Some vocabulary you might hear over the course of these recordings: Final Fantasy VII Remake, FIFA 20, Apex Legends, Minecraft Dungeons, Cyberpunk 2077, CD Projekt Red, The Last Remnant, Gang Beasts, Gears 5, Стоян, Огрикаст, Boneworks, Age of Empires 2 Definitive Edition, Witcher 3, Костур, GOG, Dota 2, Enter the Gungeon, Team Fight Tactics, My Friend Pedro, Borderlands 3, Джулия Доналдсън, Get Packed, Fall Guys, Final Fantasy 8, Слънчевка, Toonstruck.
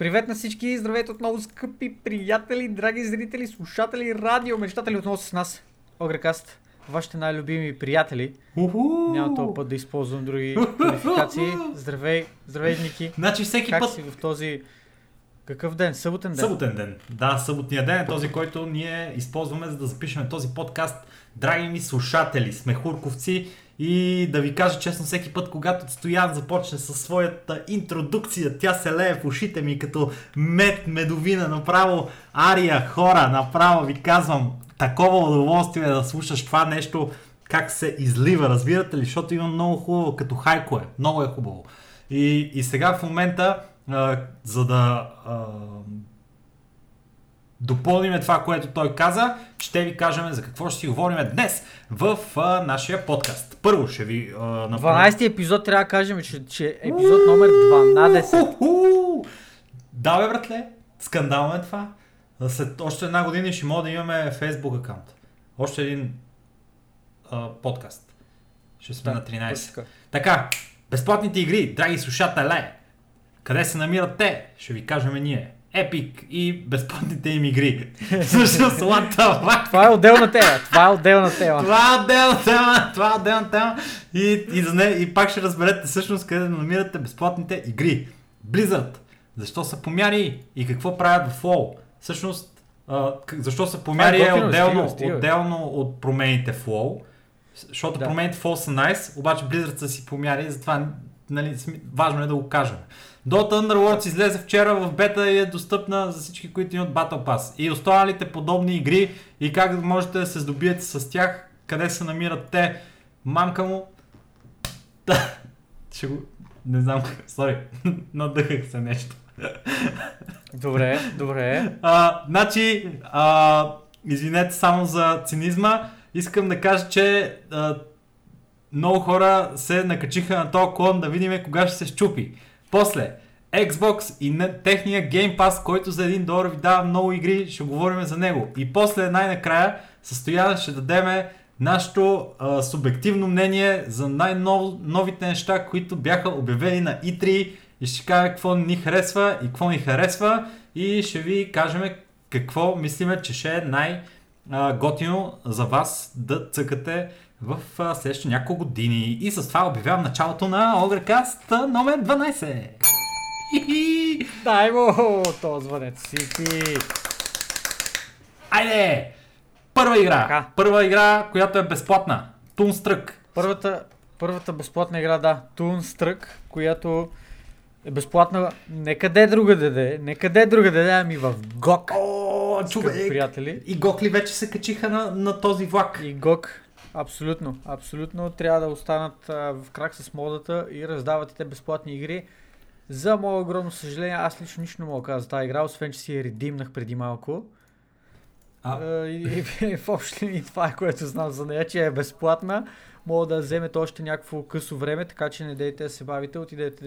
Привет на всички, здравейте отново, скъпи приятели, драги зрители, слушатели, радиомечтатели, отново с нас, Огрикаст, вашите най-любими приятели. Няма този път да използвам други квалификации. Здравей, Ники. Значи всеки как път... си в този... Какъв ден? Съботен ден? Съботен ден. Да, съботния ден е този, който ние използваме, за да запишем този подкаст. Драги ми слушатели, смехурковци, и да ви кажа честно, всеки път, когато Стоян започне със своята интродукция, тя се лее в ушите ми като мед, медовина, направо ария, хора, направо ви казвам, такова удоволствие да слушаш това нещо, как се излива, разбирате ли, защото има много хубаво, като хайко е, много е хубаво. И сега в момента, за да допълним това, което той каза, ще ви кажем за какво ще си говорим днес в нашия подкаст. Първо ще ви направим... 12-ти епизод трябва да кажем, че е епизод номер 12. Да бе, братле, скандално е това. След още една година ще може да имаме Facebook акаунт. Още един подкаст. Ще сме на 13. Така, безплатните игри, драги слушатели, къде се намират те, ще ви кажем ние. Epic и безплатните им игри. Всъщност, what the fuck? Това е отделна тема, това е отделна тема. И пак ще разберете всъщност къде намирате безплатните игри. Blizzard, защо са помяри и какво правят в Fall? Всъщност, защо са помяри е отделно от промените в Fall. Защото промените в Fall са nice, обаче Blizzard са си помяри, затова нали, важно е да го кажем. Dota Underworlds излезе вчера в бета и е достъпна за всички, които имат Battle Pass. И останалите подобни игри и как можете да се здобиете с тях, къде се намират те. Мамка му... Ще го... Не знам как... Сори. Надъхах се нещо. Добре. Значи, извинете само за цинизма. Искам да кажа, че много хора се накачиха на този клон да видим кога ще се щупи. После, Xbox и техния Game Pass, който за $1 ви дава много игри, ще говорим за него. И после, най-накрая, състояние ще дадем нашето субективно мнение за най-новите неща, които бяха обявени на E3, и ще кажем какво ни харесва и какво ни харесва, и ще ви кажем какво мислиме, че ще е най-готино за вас да цъкате в следващите няколко години. И с това обявявам началото на Огрикаст номер 12. Дай му този звънец сити. Айде! Първа игра, която е безплатна. Toonstruck. Първата безплатна игра, да. Toonstruck, която е безплатна. Некъде другаде, ами в GOG. О, човек! Приятели. И GOG ли вече се качиха на този влак? И GOG. Абсолютно трябва да останат в крак с модата и раздават те безплатни игри. За мое огромно съжаление, аз лично нищо не мога да кажа за тази игра, освен че си я редимнах преди малко. И въобще и това е, което знам за нея, че е безплатна. Мога да вземете още някакво късо време, така че не дейте да се бавите, отидете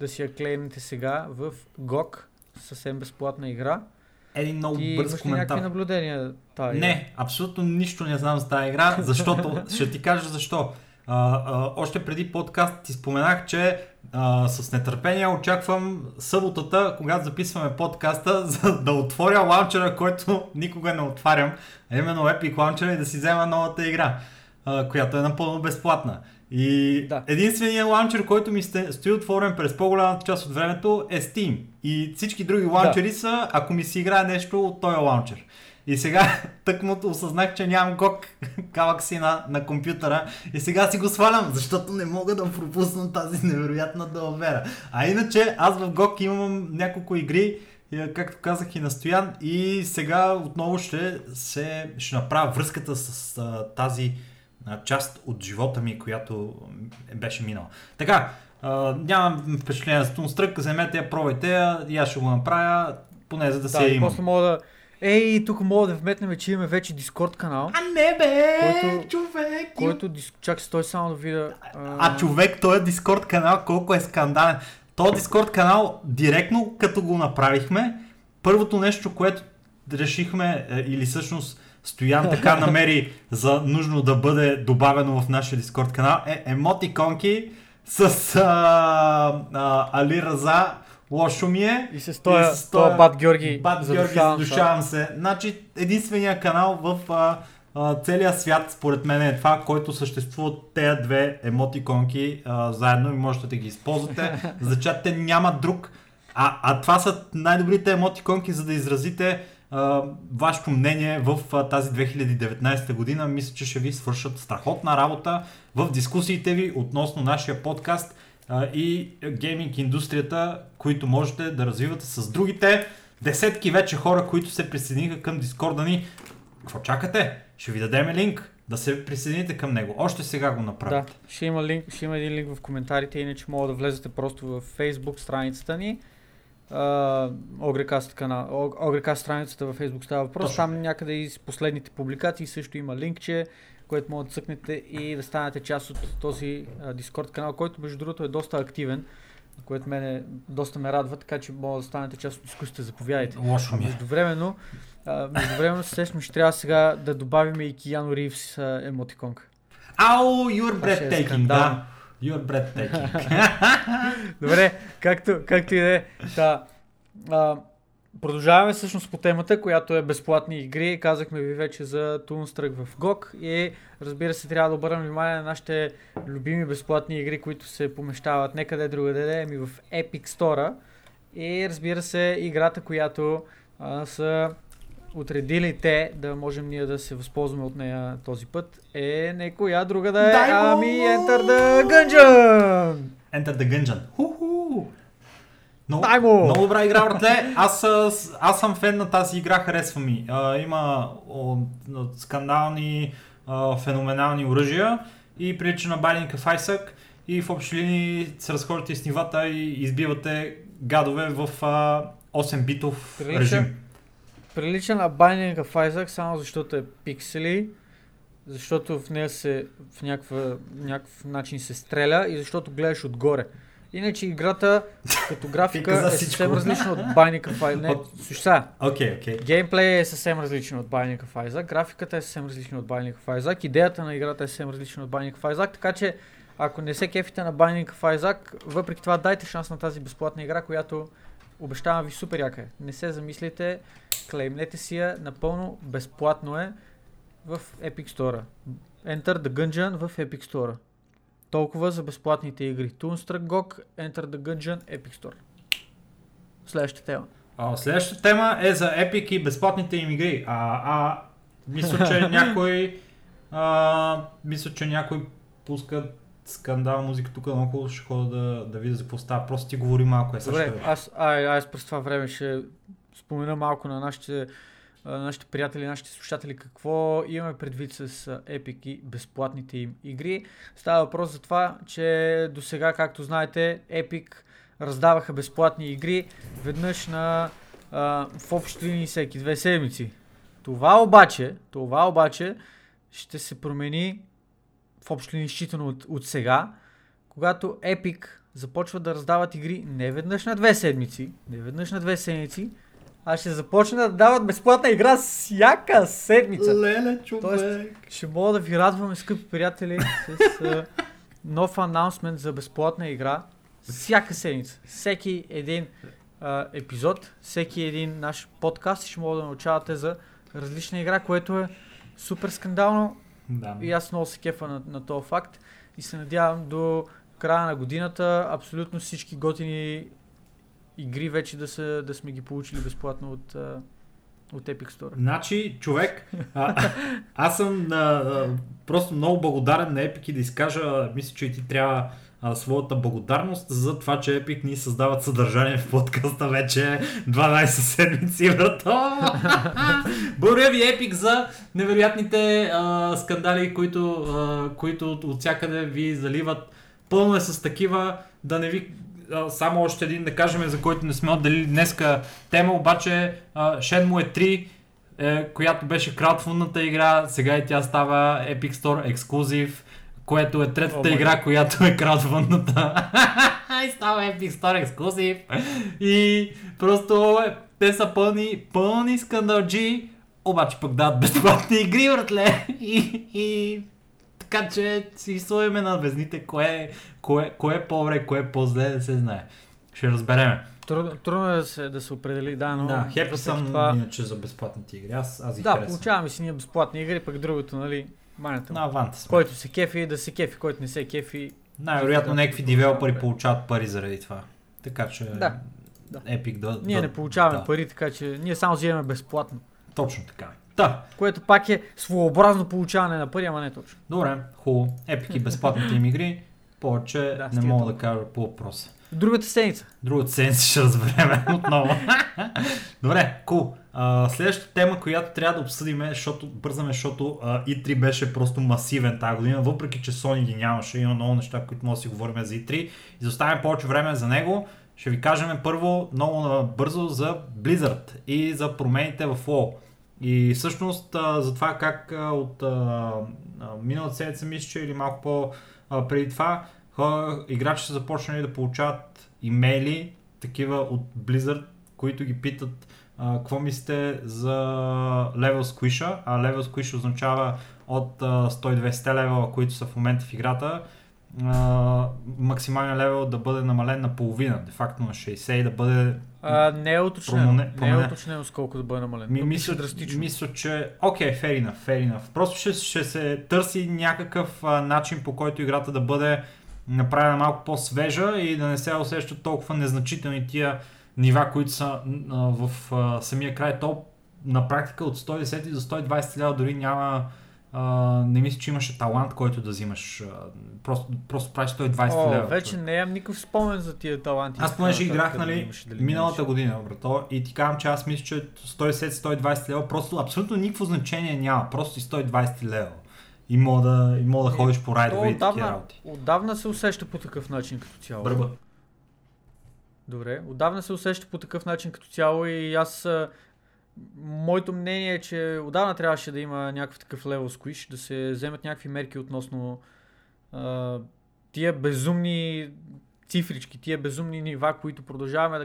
да си я клеймите сега в GOG, съвсем безплатна игра. Един много бърз коментар. Някакви наблюдения тази игра? Не, абсолютно нищо не знам за тази игра, защото ще ти кажа защо. Още преди подкаст ти споменах, че с нетърпение очаквам съботата, когато записваме подкаста, за да отворя лаунчера, който никога не отварям, а именно Epic лаунчера, и да си взема новата игра, която е напълно безплатна. И да. Единственият лаунчер, който ми стои отворен през по-голямата част от времето, е Steam. И всички други лаунчери са, ако ми си играе нещо от този лаунчер. И сега тъкмо осъзнах, че нямам GOG Galaxy на компютъра и сега си го свалям, защото не мога да пропусна тази невероятна далавера. А иначе аз в GOG имам няколко игри, както казах и на Стоян, и сега отново ще направя връзката с тази част от живота ми, която беше минала. Така, нямам впечатление за Toonstruck, вземете я, пробайте я, и аз ще го направя, поне за да се я имам. После мога да... Ей, тук мога да вметнем, че имаме вече Discord канал. А не бе, човек! Чак се той само да видя... човек, той е Discord канал, колко е скандален. Той Discord канал, директно като го направихме, първото нещо, което решихме, или всъщност Стоян така намери за нужно да бъде добавено в нашия Discord канал, е емотиконки с Али Раза лошо ми е. И се стоя, Бат Георги, задушавам се. Значи единствения канал в целия свят, според мен, е това, който съществува тези две емотиконки заедно и можете да ги използвате. За чат те няма друг. А това са най-добрите емотиконки, за да изразите вашето мнение в тази 2019 година. Мисля, че ще ви свършат страхотна работа в дискусиите ви относно нашия подкаст и гейминг индустрията, които можете да развивате с другите десетки вече хора, които се присъединиха към Дискорда ни. Какво чакате? Ще ви дадем линк да се присъедините към него. Още сега го направите. Да, ще има линк, ще има един линк в коментарите, иначе мога да влезете просто в Facebook страницата ни. Огрикаст страницата във Facebook става въпрос. Точно. Там някъде и с последните публикации също има линкче, което може да цъкнете и да станете част от този Discord канал, който между другото е доста активен, което мене доста ме радва, така че може да станете част от дискусията, заповядайте. Лошо ми е. Междувременно сещам, ще трябва сега да добавим и Киану Рийвс емотиконка. Ау, you're breathtaking, да. You're breathtaking. Добре, както и да е. Да. Продължаваме всъщност по темата, която е безплатни игри. Казахме ви вече за Toonstruck в GOG и разбира се трябва да обърнем внимание на нашите любими безплатни игри, които се помещават не къде другаде, ами в Epic Store и разбира се играта, която са отредили те да можем ние да се възползваме от нея този път е не коя друга да е, ами Enter the Gungeon! Enter the Gungeon! Ху-ху! Много добра игра, братле. Аз съм фен на тази игра, харесва ми. Има скандални, феноменални оръжия и прилича на Binding of Isaac и в общи линии се разходите с нивата и избивате гадове в 8-битов режим. Прилича на Binding of Isaac само защото е пиксели, защото в нея се в някакъв начин се стреля и защото гледаш отгоре. Иначе играта като графика е съвсем различна от Binding of Isaac. Геймплей е съвсем различен от Binding of Isaac, графиката е съвсем различна от Binding of Isaac, идеята на играта е съвсем различна от Binding of Isaac, така че ако не се кефите на Binding of Isaac, въпреки това дайте шанс на тази безплатна игра, която обещавам ви супер яка е. Не се замислите, клеймнете си я, напълно безплатно е в Epic Store. Enter the Gungeon в Epic Store. Толкова за безплатните игри. Toonstruck, GOG, Enter the Gungeon, Epic Store. Следващата тема. Следващата тема е за Epic и безплатните им игри. Мисля, че някой пуска скандал музика тук наоколо, ще хода да видя за какво става. Просто ти говори малко. Добре, аз през това време ще спомена малко на нашите приятели, нашите слушатели, какво имаме предвид с Epic и безплатните им игри. Става въпрос за това, че до сега, както знаете, Epic раздаваха безплатни игри веднъж в общи линии всеки 2 седмици. Това обаче ще се промени в общи линии считано от сега, когато Epic започва да раздават игри не веднъж на 2 седмици, а ще започне да дават безплатна игра всяка седмица. Леле, човек! Тоест, ще мога да ви радваме, скъпи приятели, с нов анонсмент за безплатна игра всяка седмица. Всеки един епизод, всеки един наш подкаст ще мога да научавате за различна игра, което е супер скандално. Да. И аз много се кефа на този факт и се надявам до края на годината абсолютно всички готини игри вече да сме ги получили безплатно от Epic Store. Значи, човек, аз съм просто много благодарен на Epic и да изкажа, мисля, че и ти трябва своята благодарност за това, че Epic ни създават съдържание в подкаста вече 12 седмици, брато! Благодаря ви, Epic, за невероятните скандали, които от всякъде ви заливат. Пълно е с такива, да не ви... Само още един да кажем, за който не сме отделили днеска тема, обаче Shenmue 3, която беше краудфундната игра, сега и тя става Epic Store ексклузив, което е третата игра, която е краудфундната и става Epic Store ексклузив и просто те са пълни скандалджи, обаче пък дават безплатни игри, братле, и... Така че си слоеме на везните, кое е по-добре, кое е по-зле, да се знае. Ще разбереме. Трудно е да се определи, да, но... Да, хепи съм това... иначе за безплатните игри. Аз ги харесвам. Да, получаваме си ние безплатни игри, пък другото, нали, манята. На аванта сме. Който се кефи, да се кефи, който не се кефи... Най-вероятно някакви девелопери получават пари заради това. Така че... Да. Epic да... Ние не получаваме пари, така че ние само взимаме безплатно. Точно така. Да. Което пак е своеобразно получаване на пари, ама не точно. Добре, хубаво. Epic и безплатните им игри, повече да, не мога да кажа по въпроса. Другата седмица ще разбереме отново. Добре, cool. Следващата тема, която трябва да обсъдим, защото бързаме, защото E3 беше просто масивен тази година, въпреки че Sony ги нямаше, има много неща, които може да си говорим за E3 и да оставим повече време за него. Ще ви кажем първо много бързо за Blizzard и за промените в WoW. И всъщност за това как от миналата седмица, мисля, или малко по-преди това, играчи са започнали да получават имейли, такива от Blizzard, които ги питат какво мислите за Level Squish-а, а Level Squish означава от 120 левела, които са в момента в играта, максимален левел да бъде намален на половина, де-факто на 60 и да бъде... не е уточнено, сколко да бъде намален. Мисля, че... Окей, fair enough. Просто ще се търси някакъв начин, по който играта да бъде направена малко по-свежа и да не се усещат толкова незначителни тия нива, които са в самия край. То на практика от 110 до 120 лева дори няма... не мисля, че имаше талант, който да взимаш. Просто правиш 120 лева. Вече нямам никакъв спомен за тия таланти. Аз понеже играх, нали, миналата година, брато, и ти казвам, че аз мисля, че 110-120 лева просто абсолютно никакво значение няма. Просто и 120 лева. И мога да ходиш по райдове и такива работи. Отдавна се усеща по такъв начин като цяло. Добре, отдавна се усеща по такъв начин като цяло и аз... Моето мнение е, че отдавна трябваше да има някакъв такъв level squish, да се вземат някакви мерки относно тия безумни цифрички, тия безумни нива, които продължаваме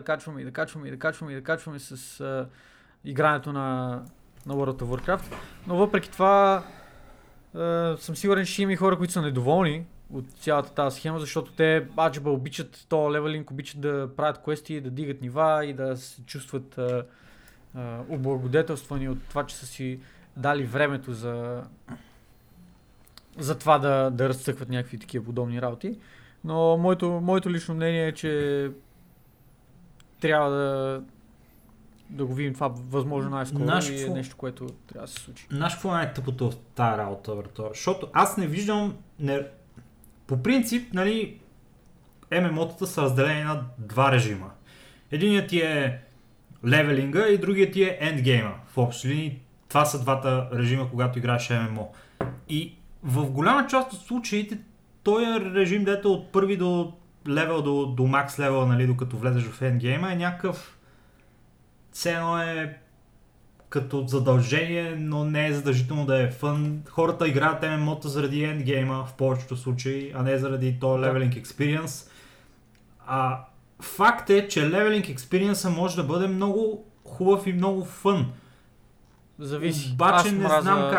да качваме с игрането на World of Warcraft. Но въпреки това съм сигурен, че има и хора, които са недоволни от цялата тази схема, защото те аджеба обичат тоя левелинг, обичат да правят квести, да дигат нива и да се чувстват... облагодетелствани от това, че са си дали времето за това да разцъкват някакви такива подобни работи. Но моето лично мнение е, че трябва да го видим това възможно най-скоро и е нещо, което трябва да се случи. Знаеш какво е най-тъпото в тази работа, брато? Защото аз не виждам... По принцип, нали, ММО-тата са разделени на два режима. Единият е левелинга и другият ти е ендгейма в общи линии. Това са двата режима, когато играеш ММО. И в голяма част от случаите този режим, дето от първи до левел, до макс левел, нали, докато влезеш в ендгейма, е някакъв цено е като задължение, но не е задължително да е фън. Хората играят ММО-та заради ендгейма в повечето случаи, а не заради този левелинг експириенс. Факт е, че левелинг експириенса може да бъде много хубав и много фън. Зависи. Обаче не знам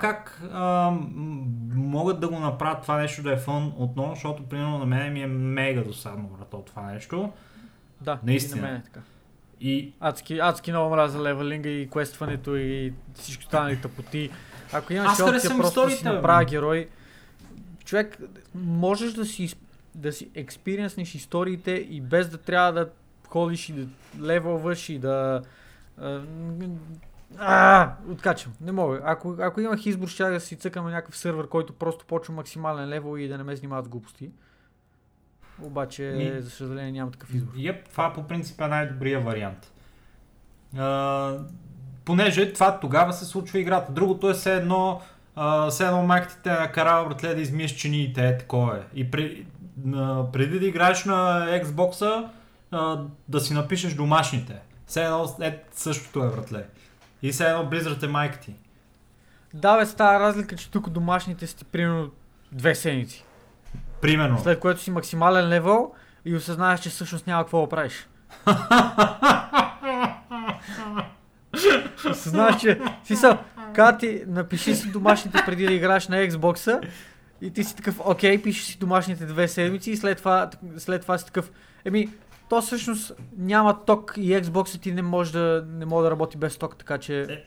как могат да го направят това нещо да е фън отново, защото примерно на мен ми е мега досадно, брато, това нещо. Да, наистина. И на мен е така. Адски много мразя левелинга и квестването и всички останали тъпоти. Ако имаш опция просто си направя герой, човек, можеш да си експириенснеш историите и без да трябва да ходиш и да левелваш и да... откачам, не мога. Ако имах избор, ще да си цъкам на някакъв сървър, който просто почва максимален левел и да не ме занимават с глупости. Обаче, за съжаление, нямам такъв избор. Това по принцип е най-добрия вариант. Понеже това тогава се случва играта. Другото е все едно майката накарава, братле, да измиеш чиниите, е такова е. И преди да играеш на Xbox-а, да си напишеш домашните. Все едно същото е, братле. И все едно Blizzard е майка ти. Да, бе, става разлика, че тук домашните сте примерно 2 седмици. Примерно. След което си максимален левел и осъзнаеш, че всъщност няма какво да правиш. Осъзнаеш, че си напиши си домашните преди да играеш на Xbox-а. И ти си такъв, окей, пишеш си домашните 2 седмици и след това си такъв, то всъщност няма ток и Xbox-а ти не може да работи без ток, така че...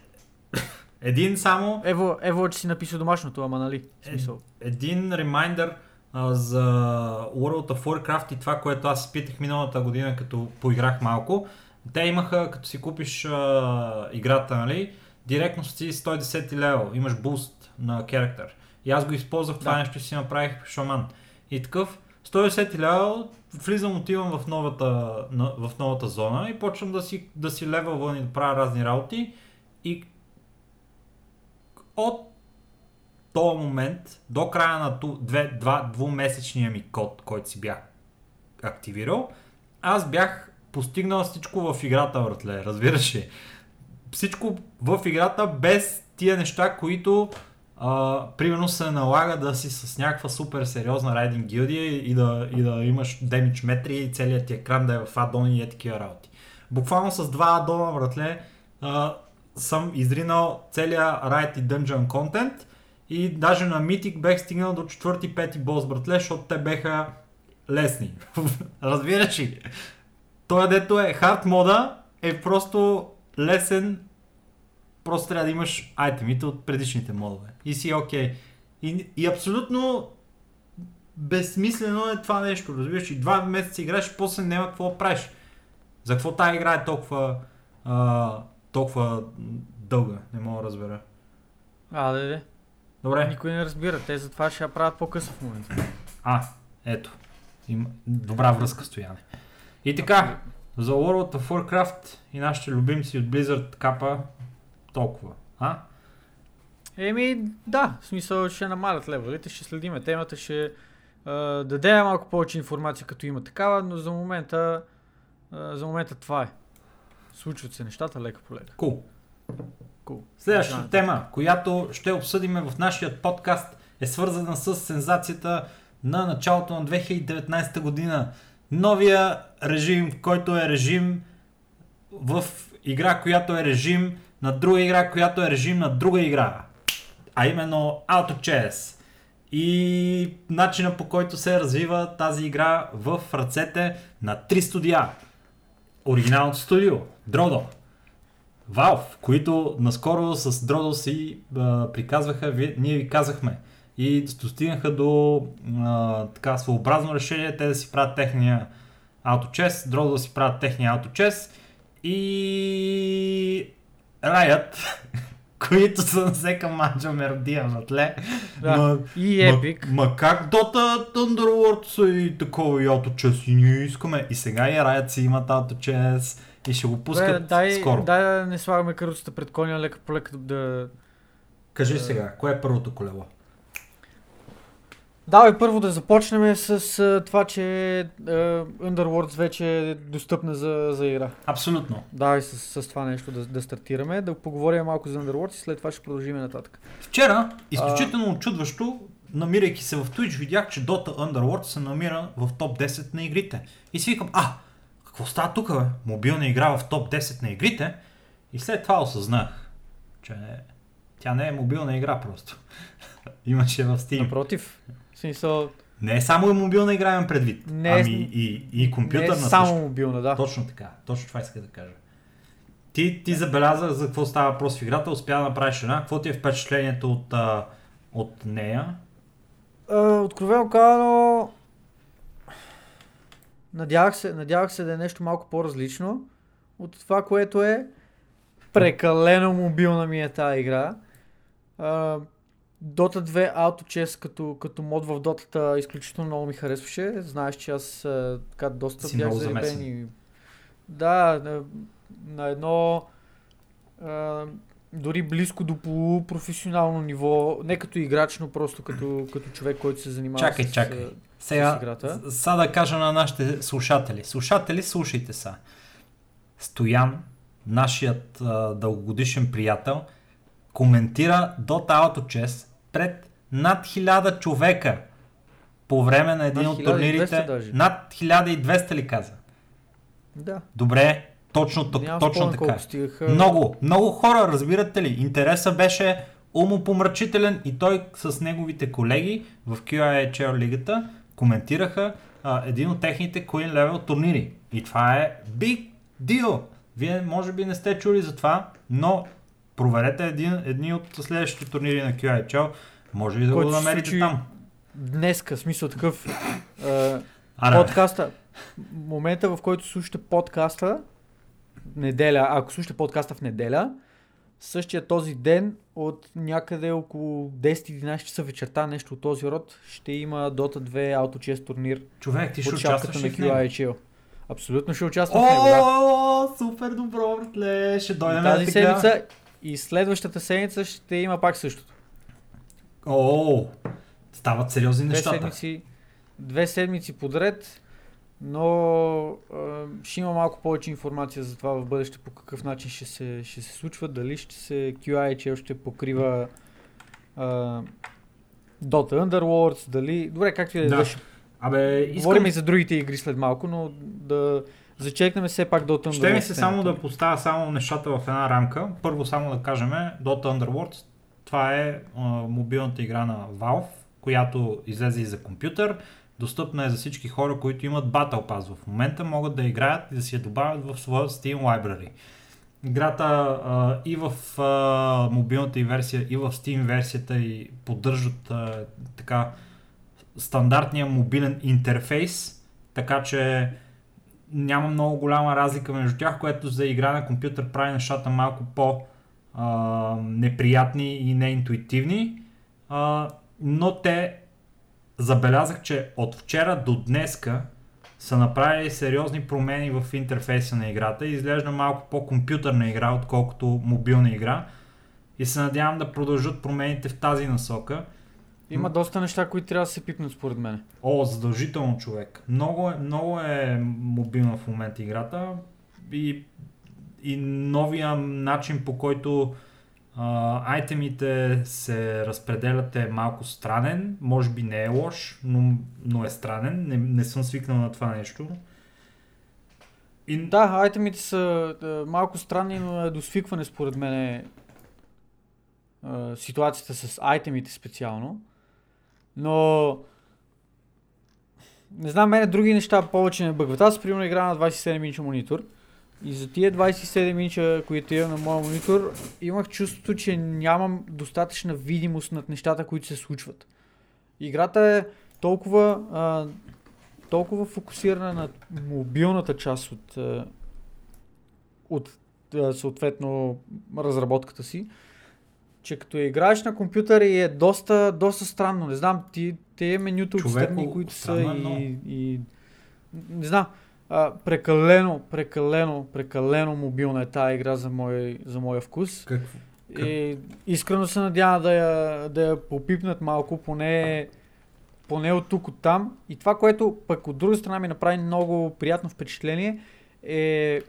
Един само... Ево, че си написал домашното, ама нали? Смисъл. Един ремайндър за World of Warcraft и това, което аз питах миналата година, като поиграх малко. Те имаха, като си купиш играта, нали, директно си 110 левел, имаш буст на character. И аз го използвах това нещо и си направих шаман. И такъв, 110 левел, влизам, отивам в новата зона и почвам да си левелвам и да правя разни работи. И от този момент до края на двумесечния ми код, който си бях активирал, аз бях постигнал всичко в играта, братле, разбираш ли? Всичко в играта без тия неща, които примерно се налага да си с някаква супер сериозна райдинг гилдия и да имаш демидж метри и целият ти екран да е в аддони и е такива работи. Буквално с 2 аддона, братле, съм изринал целия райд и дънжън контент и даже на митик бех стигнал до 4-5 бос, братле, защото те беха лесни. Разбираш ли? Той, дето е хард мода, е просто лесен, просто трябва да имаш айтемите от предишните модове и си окей. И абсолютно безсмислено е това нещо, разбираш, и 2 месеца играеш и после няма какво да правиш. За какво тая игра е толкова дълга, не мога да разбера. Добре. Никой не разбира, те затова ще я правят по-късно в момента. Ето, има добра връзка, Стояне. И така, за World of Warcraft и нашите любимци от Blizzard капа толкова, а? Да, в смисъл ще намалят левелите, ще следиме темата, ще дадем малко повече информация, като има такава, но за момента това е. Случват се нещата лека по лека. Cool. Следващата тема, която ще обсъдиме в нашия подкаст, е свързана с сензацията на началото на 2019 година. Новия режим, който е режим в игра, която е режим на друга игра, която е режим на друга игра, а именно Auto Chess, и начина, по който се развива тази игра в ръцете на 3 студия. Оригиналното студио Drodo, Valve, които наскоро с Drodo си приказваха, ние ви казахме, и достигнаха до така своеобразно решение, те да си правят техния Auto Chess, Drodo да си правят техния Auto Chess и Riot, които са на всека маджа мердия на тле. И Epic. Ма как Dota Underworlds и такова и Auto Chess и ние искаме. И сега и Riot си имат Auto Chess и ще го пускат скоро. Дай не слагаме каруцата пред коня, лека по лека да... Кажи сега, кое е първото колело? Давай първо да започнем с това, че Underworlds вече е достъпна за игра. Абсолютно. Давай с това нещо да стартираме, да поговорим малко за Underworlds и след това ще продължим нататък. Вчера, изключително очудващо, намирайки се в Twitch, видях, че Dota Underworlds се намира в топ 10 на игрите. И си викам, какво става тук, бе? Мобилна игра в топ 10 на игрите? И след това осъзнах, че тя не е мобилна игра просто. Имаше в Steam. Напротив. Смисъл... Не е само и мобилна игра, имам предвид, и компютърна. Не е само мобилна, да. Точно така, точно това иска да кажа. Ти забеляза за какво става въпрос в играта, успя да направиш една. Какво ти е впечатлението от нея? Откровено казано, надявах се да е нещо малко по-различно от това, което е. Прекалено мобилна ми е тази игра. Dota 2 Auto Chess като мод в Dota изключително много ми харесваше. Знаеш, че аз така доста бях заребен и... Да, на едно дори близко до полупрофесионално ниво, не като играч, но просто като човек, който се занимава с играта. Сега да кажа на нашите слушатели. Слушатели, слушайте са. Стоян, нашият дългогодишен приятел, коментира Dota Auto Chess пред над 1000 човека по време на един от турнирите. Даже. Над 1200 ли каза? Да. Добре, точно така. Много хора, разбирате ли? Интересът беше умопомрачителен, и той с неговите колеги в QIHL лигата коментираха един от техните Queen Level турнири. И това е big deal. Вие може би не сте чули за това, но проверете едни от следващите турнири на QIHL. Може и да го намерите там. Днеска, в смисъл такъв подкаста. Момента, в който слушате подкаста неделя, ако слушате подкаста в неделя, същия този ден от някъде около 10-11 часа вечерта, нещо от този род, ще има Dota 2 Auto Chess турнир. Човек, ти ще участваш на QIHL. Абсолютно ще участвам в него. О, супер добро, братле. Ще дойдем на тази седмица и следващата седмица ще има пак същото. О, стават сериозни нещата. Две седмици подред, но ще има малко повече информация за това в бъдеще, по какъв начин ще се случва, дали ще се QIHL ще покрива Dota Underworlds, дали... Добре, както и да е. Абе, говорим и за другите игри след малко, но да зачекнем все пак Dota Underworlds. Ще ми се само да поставя само нещата в една рамка. Първо само да кажем Dota Underworlds. Това е мобилната игра на Valve, която излезе и за компютър. Достъпна е за всички хора, които имат Battle Pass в момента, могат да играят и да си я добавят в своя Steam Library. Играта и в мобилната и версия, и в Steam версията и поддържат така стандартния мобилен интерфейс, така че няма много голяма разлика между тях, което за игра на компютър прави нещата малко по-неприятни и неинтуитивни, но те забелязах, че от вчера до днеска са направили сериозни промени в интерфейса на играта и изглежда малко по-компютърна игра, отколкото мобилна игра, и се надявам да продължат промените в тази насока. Има доста неща, които трябва да се пипнат според мен. О, задължително, човек. Много е мобилна в момента играта и новия начин, по който айтемите се разпределят, е малко странен. Може би не е лош, но е странен. Не съм свикнал на това нещо. Да, айтемите са малко странни, но е досвикване според мен ситуацията с айтемите специално. Но не знам, мене други неща повече не бъгват. Аз примерно играя на 27-инча монитор и за тия 27-инча, които имам на моя монитор, имах чувството, че нямам достатъчна видимост над нещата, които се случват. Играта е толкова фокусирана на мобилната част от съответно разработката си, че като играеш на компютър и е доста странно. Не знам, те менюта от страни, които са и не знам, прекалено мобилна е тази игра за моя вкус. И искрено се надявам да я попипнат малко, поне от тук, от там. И това, което пък от друга страна ми направи много приятно впечатление, е,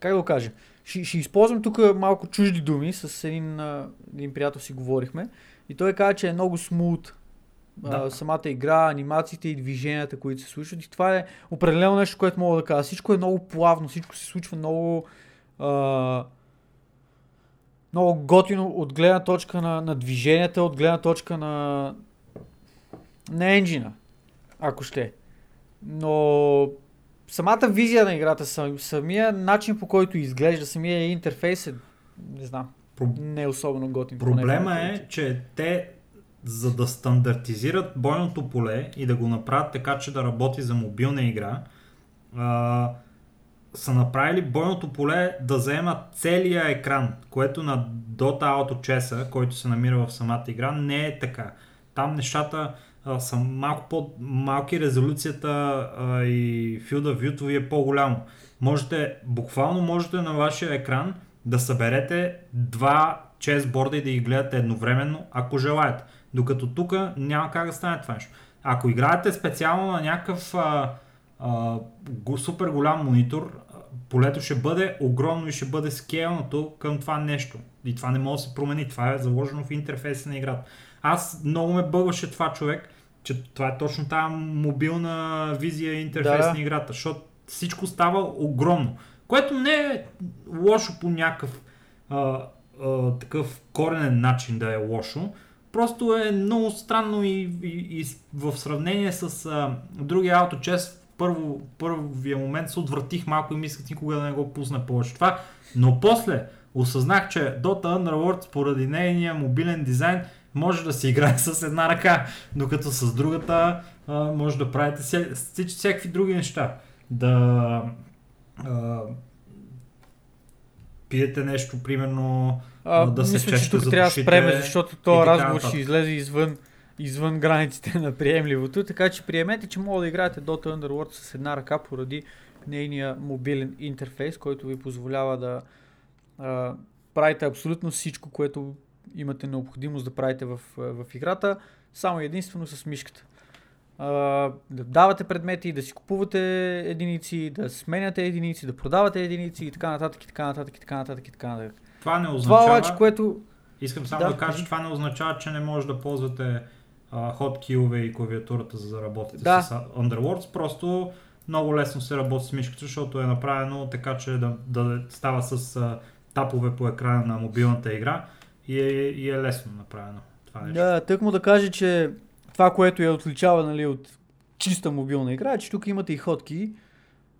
как да го кажа, ще използвам тук малко чужди думи. С един приятел си говорихме и той каза, че е много смут самата игра, анимациите и движенията, които се случват, и това е определено нещо, което мога да кажа. Всичко е много плавно, всичко се случва много готино от гледна точка на движенията, от гледна точка на енджина, ако ще. Но самата визия на играта, самия начин, по който изглежда, самия интерфейс е, не знам, не е особено готин. Проблема е, че те, за да стандартизират бойното поле и да го направят така, че да работи за мобилна игра, са направили бойното поле да заема целия екран, което на Dota Auto Chess, който се намира в самата игра, не е така. Там нещата са малко по-малки, резолюцията и филда вюто ви е по-голямо. Буквално можете на вашия екран да съберете два чесборда и да ги гледате едновременно, ако желаете. Докато тук няма как да стане това нещо. Ако играете специално на някакъв супер голям монитор, полето ще бъде огромно и ще бъде скейлното към това нещо. И това не може да се промени, това е заложено в интерфейса на играта. Аз много ме бълваше това, човек, че това е точно тази мобилна визия и интерфейс на играта, защото всичко става огромно, което не е лошо по някакъв такъв коренен начин да е лошо. Просто е много странно и в сравнение с другия Auto Chess, първия момент се отвратих малко и мислях никога да не го пусна повече това. Но после осъзнах, че Dota Underworlds поради нейния мобилен дизайн може да се играе с една ръка, докато с другата може да правите всякакви други неща. Да пиете нещо, примерно да се чешете, тук трябва да спреме, защото този разговор ще излезе извън границите на приемливото, така че приемете, че мога да играете Dota Underworld с една ръка поради нейния мобилен интерфейс, който ви позволява да правите абсолютно всичко, което имате необходимост да правите в играта, само единствено с мишката. Да давате предмети, да си купувате единици, да сменяте единици, да продавате единици и така нататък, и така нататък, и така нататък, и така нататък. Това не означава, искам само да кажа, това не означава, че не може да ползвате хоткиове и клавиатурата, за да работите с Underworlds, просто много лесно се работи с мишката, защото е направено така, че да става с тапове по екрана на мобилната игра и е лесно направено това нещо. Да, тъкмо да кажа, че това, което я отличава, нали, от чиста мобилна игра, е, че тук имате и ходки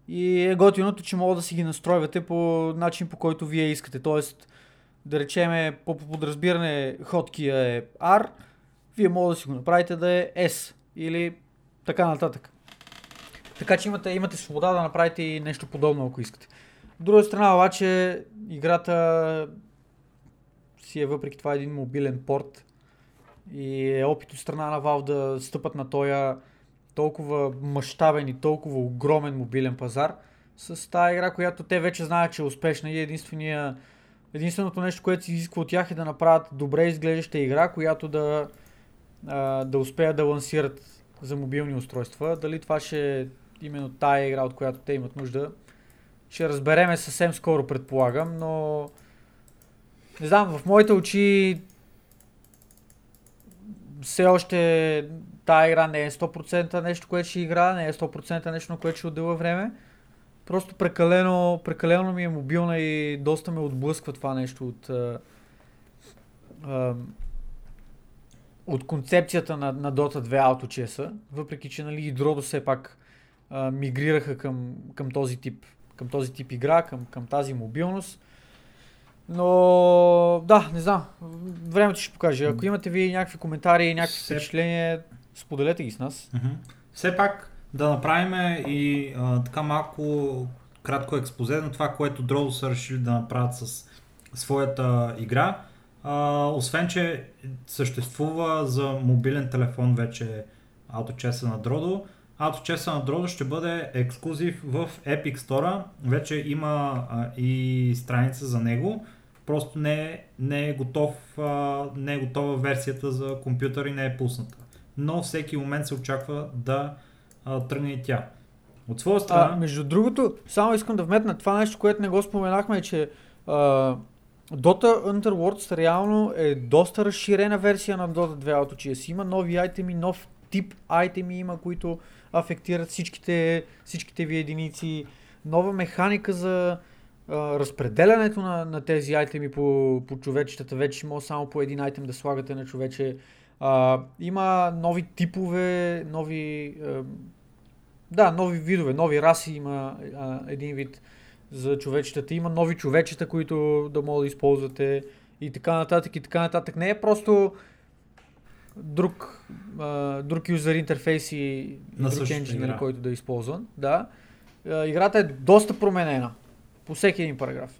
и е готиното, че мога да си ги настройвате по начин, по който вие искате. Тоест, да речеме, по подразбиране хоткия е R, вие може да си го направите да е S или така нататък. Така че имате свобода да направите и нещо подобно, ако искате. От друга страна, обаче, играта си е въпреки това един мобилен порт и е опит от страна на Valve да стъпат на този толкова мащабен и толкова огромен мобилен пазар с тази игра, която те вече знаят, че е успешна и единственото нещо, което се изисква от тях е да направят добре изглеждаща игра, която да успеят да лансират за мобилни устройства. Дали това ще е именно тая игра, от която те имат нужда, ще разбереме съвсем скоро, предполагам, но не знам, в моите очи все още тая игра не е 100% нещо, което ще игра, не е 100% нещо, на което ще отдела време. Просто прекалено ми е мобилна и доста ме отблъсква това нещо от концепцията на Dota 2 Auto Chess-а, въпреки че, нали, и Drodo все пак мигрираха към този тип игра, към тази мобилност. Но да, не знам, времето ще покаже. Ако имате вие някакви коментари, някакви впечатления, споделете ги с нас. Все пак да направим и така малко кратко експозе на това, което Drodo са решили да направят с своята игра. Освен, че съществува за мобилен телефон вече Auto Chess на Drodo, Auto Chess на Drodo ще бъде ексклузив в Epic Store. Вече има и страница за него. Просто не е готова версията за компютър и не е пусната. Но всеки момент се очаква да тръгне и тя. От своя страна... между другото, само искам да вметна това нещо, което не го споменахме, е, че Dota Underworlds реално е доста разширена версия на Dota 2 Auto Chess. Има нови айтеми, нов тип айтеми има, които афектират всичките ви единици. Нова механика за разпределянето на тези айтеми по човечетата. Вече може само по един айтем да слагате на човече. Има нови типове, нови видове, нови раси има един вид за човечетата. Има нови човечета, които да могат да използвате и така нататък, и така нататък. Не е просто друг юзер интерфейс и друг енджин, който да е използван. Да. Играта е доста променена по всеки един параграф.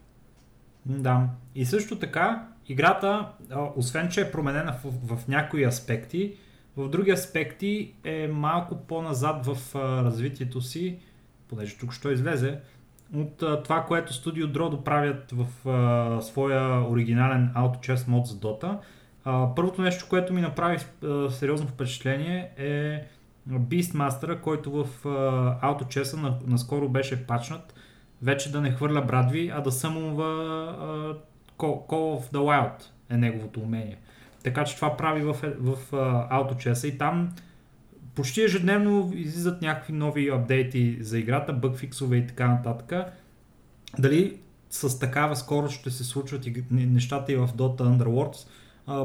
Да. И също така играта, освен че е променена в някои аспекти, в други аспекти е малко по-назад в развитието си, понеже тук що излезе, от това, което студио Drodo правят в своя оригинален Auto Chess мод за Dota. Първото нещо, което ми направи сериозно впечатление е Beastmaster, който в Auto Chess-а наскоро беше пачнат, вече да не хвърля брадви, а да съмува Call of the Wild е неговото умение. Така че това прави в Auto Chess-а и там почти ежедневно излизат някакви нови апдейти за играта, бъгфиксове и така нататък. Дали с такава скорост ще се случват и нещата и в Dota Underworlds,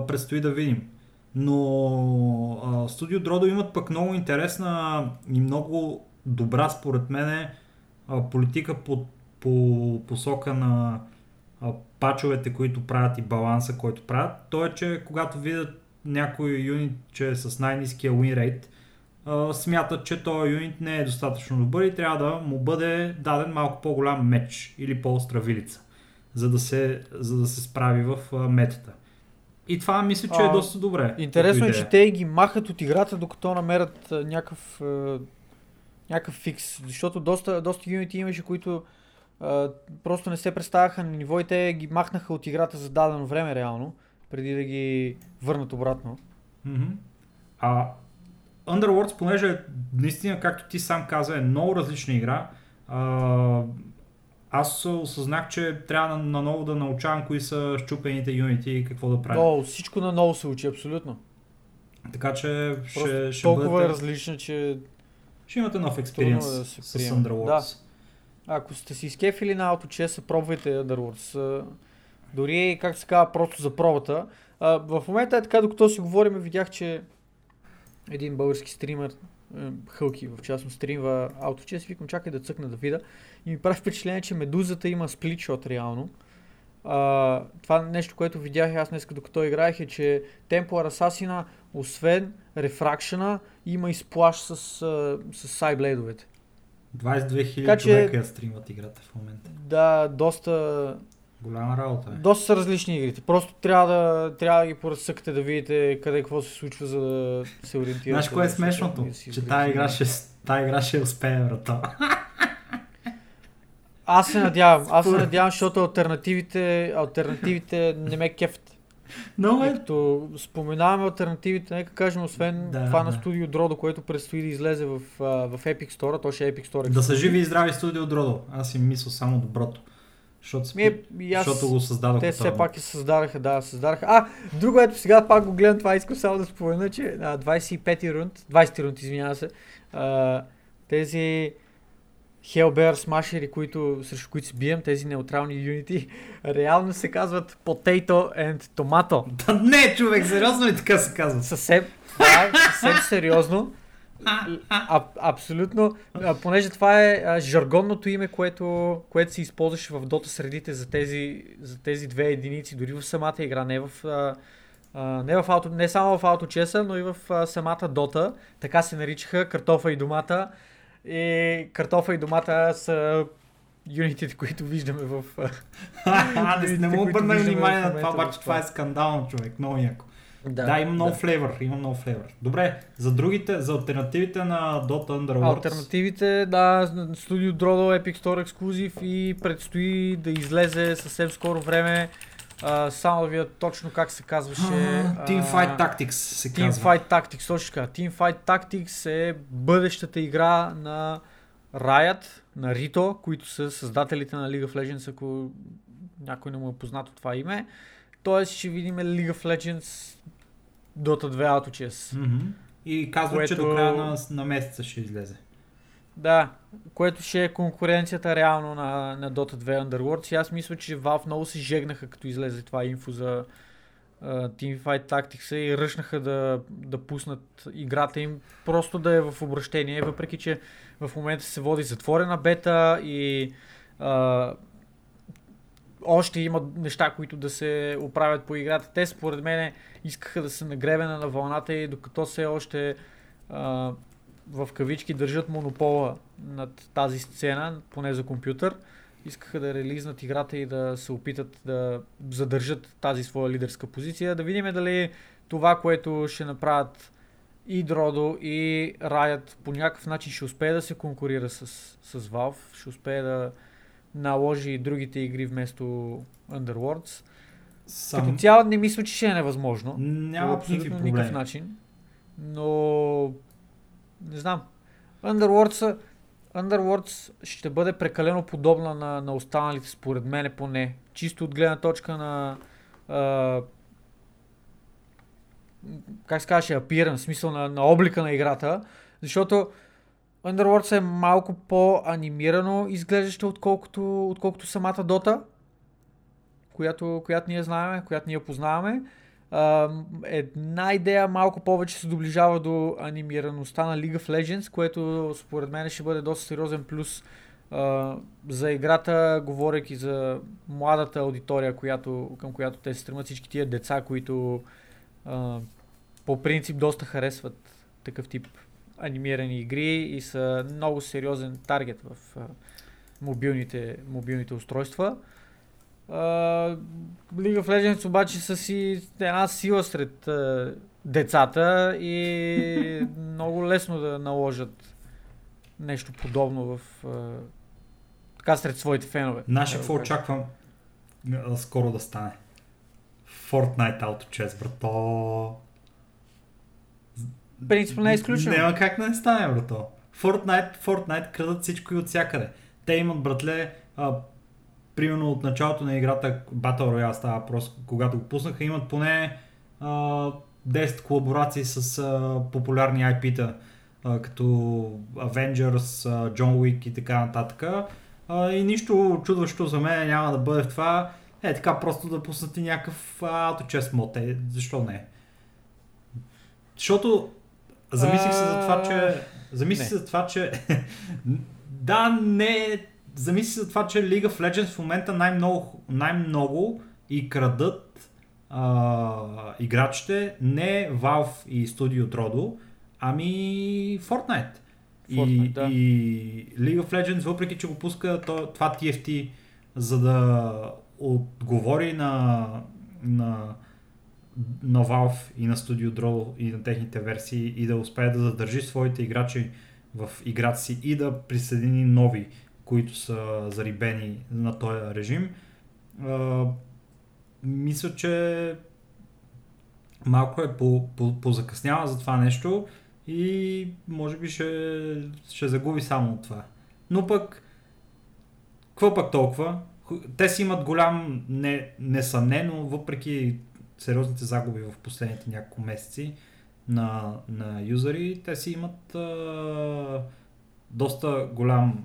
предстои да видим. Но студио Drodo имат пък много интересна и много добра, според мен, политика по посока на пачовете, които правят и баланса, който правят. То е, че когато видят някой юнит, че е с най-ниския win rate, смятат, че този юнит не е достатъчно добър и трябва да му бъде даден малко по-голям меч или по-остра вилица, за да се справи в метата. И това мисля, че е доста добре. Интересно е, че те ги махат от играта, докато намерят някакъв фикс, защото доста юнити имаше, които просто не се представяха на ниво и те ги махнаха от играта за дадено време реално, преди да ги върнат обратно. Mm-hmm. Underworlds, понеже наистина, както ти сам каза, е много различна игра, аз осъзнах, че трябва наново да научавам кои са щупените юнити и какво да правим. Но, всичко наново се учи, абсолютно. Така че просто ще толкова бъдете... различна, че... Ще имате нов експириенс с Underworlds. Да. Ако сте си скефили на Auto Chess, пробвайте Underworlds. Дори, както се казва, просто за пробата. В момента е така, докато си говорим, видях, че един български стример, Хълки в частност, стримва Auto Chess. Викам, чакай да цъкна да видя. И ми прави впечатление, че Медузата има сплитшот реално. Това нещо, което видях аз днес, докато играех, е, че Templar Assassin, освен Refraction, има и сплаш с сайблейдовете. 22 000 човека я стримват играта в момента. Да, доста... Голяма работа е. Доста са различни игрите. Просто трябва да ги поразсъкате, да видите къде какво се случва, за да се ориентирате. Знаеш кое е смешното? Че тая игра ще успее, брато. Аз се надявам, защото алтернативите не ме кефт. No, като споменаваме алтернативите, нека кажем, освен това на студио Drodo, което предстои да излезе в Epic Store, то ще е Epic Store. Да са живи и здрави студио Drodo, аз им мисля само доброто. Защото го създадоха. Те все пак и създадаха. Друго, ето сега пак го гледам, това искам само да спомена, че 20 рунд, тези Hellbear смашери, срещу които се бием, тези неутрални юнити, реално се казват Potato and Tomato. Да не, човек, сериозно ли така се казва? Съвсем сериозно. Абсолютно, понеже това е жаргонното име, което се използваше в Dota средите за тези две единици, дори в самата игра, не само в Auto Chess, но и в самата Dota. Така се наричаха картофа и домата. И картофа и домата са юнитите, които виждаме в... Не мога да обърна внимание на това, обаче това е скандално, човек, много яко. Да, има много флейвър, Добре, за алтернативите на Dota Underworlds. Алтернативите, Studio Drodo, Epic Store Exclusive и предстои да излезе съвсем скоро време. Само да видя точно как се казваше. Team Fight Tactics се казва. Team Fight Tactics е бъдещата игра на Riot, на Rito, които са създателите на League of Legends, ако някой не му е познато това име. Тоест ще видим League of Legends, Dota 2, Auto Chess. Mm-hmm. И казват, че до края на месеца ще излезе. Да, което ще е конкуренцията реално на Dota 2 Underworlds. И аз мисля, че Valve много се жегнаха, като излезе това инфо за Team Fight Tactics и ръшнаха да пуснат играта им просто да е в обращение, въпреки че в момента се води затворена бета и още има неща, които да се оправят по играта. Те според мен искаха да са нагребена на вълната и докато все още в кавички държат монопола над тази сцена, поне за компютър, искаха да релизнат играта и да се опитат да задържат тази своя лидерска позиция. Да видим дали това, което ще направят и Drodo и Riot, по някакъв начин ще успее да се конкурира с Valve, ще успее да наложи и другите игри вместо Underworlds. Като цяло не мисля, че ще е невъзможно. Няма абсолютно никакъв начин. Но... не знам. Underworlds ще бъде прекалено подобна на останалите, според мене поне. Чисто от гледна точка на... как се казваше, appearance, в смисъл на облика на играта. Защото Underworlds е малко по-анимирано изглеждащо, отколкото самата Dota. която ние знаем, която ние познаваме. Една идея малко повече се доближава до анимираността на League of Legends, което според мен ще бъде доста сериозен плюс за играта, говорейки за младата аудитория, към която те се стремят, всички тия деца, които по принцип доста харесват такъв тип анимирани игри и са много сериозен таргет в мобилните устройства. League of Legends обаче са си една сила сред децата и много лесно да наложат нещо подобно в така сред своите фенове. Наше какво очаквам скоро да стане? Fortnite Auto Chess, брато. Принципно не е изключено. Няма как не стане, брато. Fortnite крадат всичко и от всякъде. Те имат, братле, примерно от началото на играта Battle Royale става просто, когато го пуснаха, имат поне 10 колаборации с популярни IP-та, като Avengers, John Wick и така нататък. И нищо чудващо за мен няма да бъде в това. Така просто да пуснат и някакъв AutoChess мод. Защо не? Защото замислих се за това, че да, не... Замисли за това, че League of Legends в момента най-много и крадат играчите не Valve и Studio Drodo, ами Fortnite да. И League of Legends, въпреки че го пуска това TFT, за да отговори на Valve и на Studio Drodo и на техните версии и да успее да задържи своите играчи в играта си и да присъедини нови, които са зарибени на този режим. Мисля, че малко е позакъснява за това нещо и може би ще загуби само от това. Но пък, какво пък толкова? Те си имат голям несъмнено, въпреки сериозните загуби в последните няколко месеци на юзери, те си имат доста голям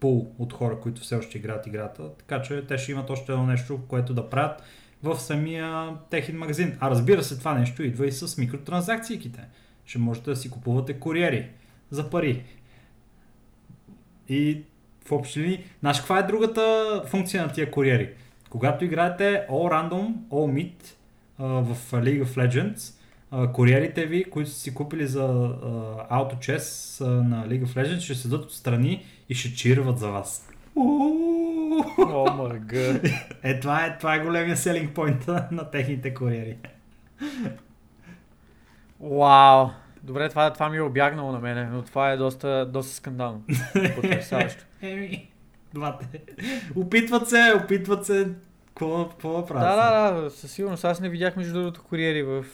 пул от хора, които все още играят играта, така че те ще имат още едно нещо, което да правят в самия техен магазин. А разбира се, това нещо идва и с микротранзакциите. Ще можете да си купувате куриери за пари. И в общи линии, знаеш каква е другата функция на тия куриери? Когато играете All Random, All Meat в League of Legends, куриерите ви, които са си купили за Auto Chess на League of Legends, ще седат отстрани и ще чирват за вас. О май гад. Това е големия селинг пойнт на техните куриери. Вау. Добре, това ми е обягнало на мене, но това е доста скандално. Потрясаващо. Опитват се. Какво да правят? Да, със сигурност. Аз не видях между другото куриери в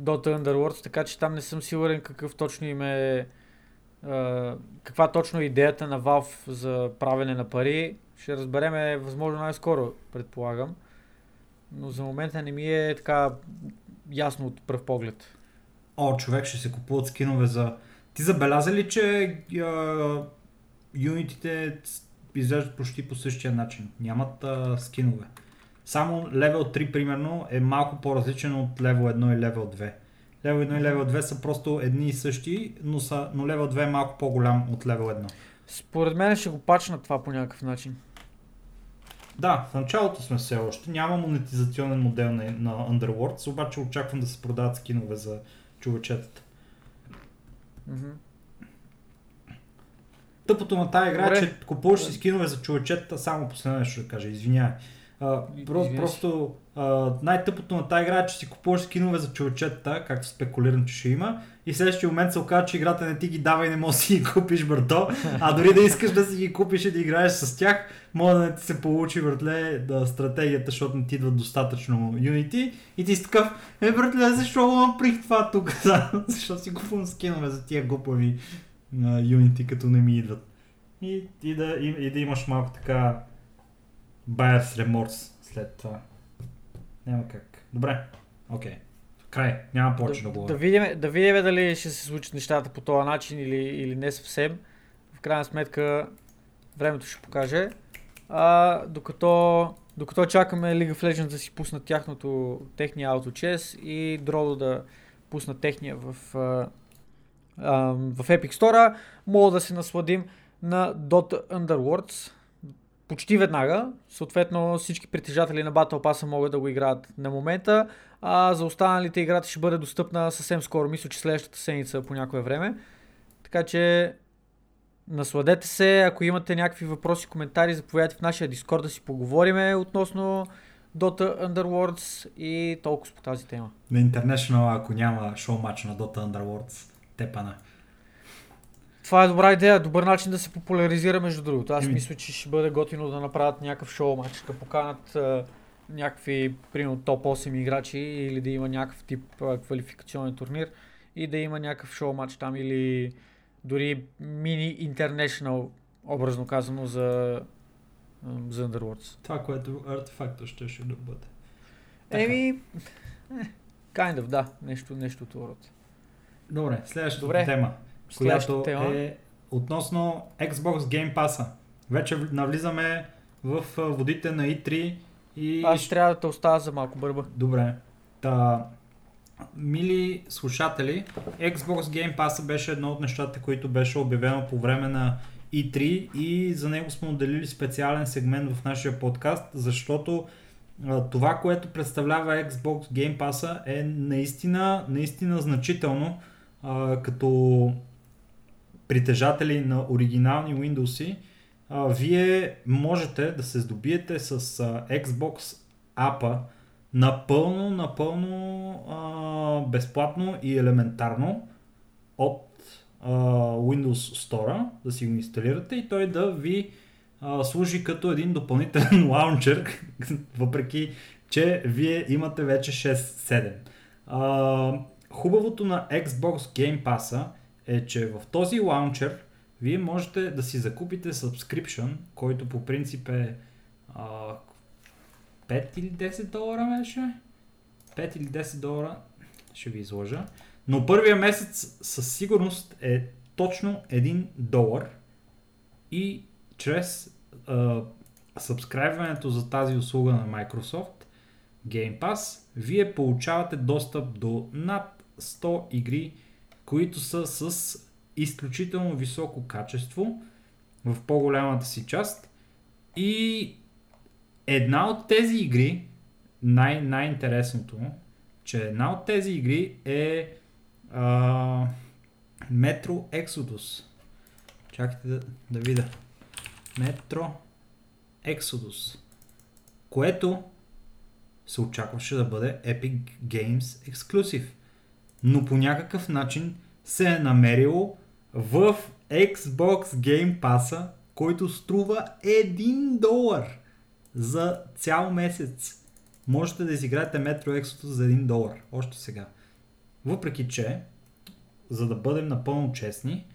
Dota Underworlds, така че там не съм сигурен какъв точно им е каква точно е идеята на Valve за правене на пари. Ще разбереме възможно най-скоро, предполагам. Но за момента не ми е така ясно от пръв поглед. Човек, ще се купуват скинове за... Ти забеляза ли, че юнитите изглеждат почти по същия начин. Нямат скинове. Само левел 3 примерно е малко по-различен от левел 1 и левел 2. Левел 1 и левел 2 са просто едни и същи, но левел 2 е малко по-голям от левел 1. Според мен ще го пачнат това по някакъв начин. Да, в началото сме все още. Няма монетизационен модел на Underworlds, обаче очаквам да се продават скинове за човечетата. Mm-hmm. Тъпото на тази игра е, че купуваш си скинове за човечета, само последно ще кажа, извинявай. Просто най-тъпото на тази игра е, че си купуваш скинове за човечета, както спекулирам, че ще има, и следващия момент се оказва, че играта не ти ги дава и не можеш да си ги купиш, бърто, а дори да искаш да си ги купиш и да играеш с тях, може да не ти се получи, братле, стратегията, защото не ти идват достатъчно юнити и ти си такъв, братле, защо го наприх това тук, защо си купувам скинове за тия глупави юнити, като не ми идват. И да имаш малко така bias реморс след това. Няма как. Добре, окей. Край, няма повече да говоря. Да видим дали ще се случат нещата по този начин или не съвсем. В крайна сметка времето ще покаже. Докато Докато чакаме League of Legends да си пуснат техния Auto Chess и Drodo да пуснат техния в Epic Store, мога да се насладим на Dota Underworlds почти веднага. Съответно всички притежатели на Battle Pass могат да го играят на момента, а за останалите играта ще бъде достъпна съвсем скоро, мисля, че следващата седмица по някое време. Така че насладете се, ако имате някакви въпроси, коментари, заповядайте в нашия Discord да си поговорим относно Dota Underworlds и толкова по тази тема. На International, ако няма шоу матч на Dota Underworlds, тепана. Това е добра идея, добър начин да се популяризира, между другото. Аз мисля, че ще бъде готино да направят някакъв шоу матч, да поканат някакви, примерно, топ 8 играчи или да има някакъв тип квалификационен турнир и да има някакъв шоу матч там или дори мини интернешнъл, образно казано, за Underworlds. Това, което артефакта ще да бъде. Еми, kind of, да, нещо от род. Добре, следващата тема, която е относно Xbox Game Pass-а. Вече навлизаме в водите на E3 и... Аз трябва да те оставя за малко бърба. Добре. Мили слушатели, Xbox Game Pass беше едно от нещата, които беше обявено по време на E3 и за него сме отделили специален сегмент в нашия подкаст, защото това, което представлява Xbox Game Pass е наистина значително като притежатели на оригинални Windows-и. Вие можете да се здобиете с Xbox App-а напълно безплатно и елементарно от Windows Store, да си го инсталирате и той да ви служи като един допълнителен лаунчер, въпреки че вие имате вече 6-7. Хубавото на Xbox Game Pass е, че в този лаунчер вие можете да си закупите subscription, който по принцип е $5 или $10 беше? $5 или $10, ще ви изложа. Но първия месец със сигурност е точно $1 и чрез сабскрайбването за тази услуга на Microsoft Game Pass, вие получавате достъп до над 100 игри, които са с изключително високо качество в по-голямата си част и една от тези игри, най-интересното, че една от тези игри е Metro Exodus. Чакайте да видя. Metro Exodus, което се очакваше да бъде Epic Games Exclusive, но по някакъв начин се е намерило в Xbox Game Pass-а, който струва $1. За цял месец можете да изиграете Metro Exodus за $1 още сега. Въпреки че, за да бъдем напълно честни,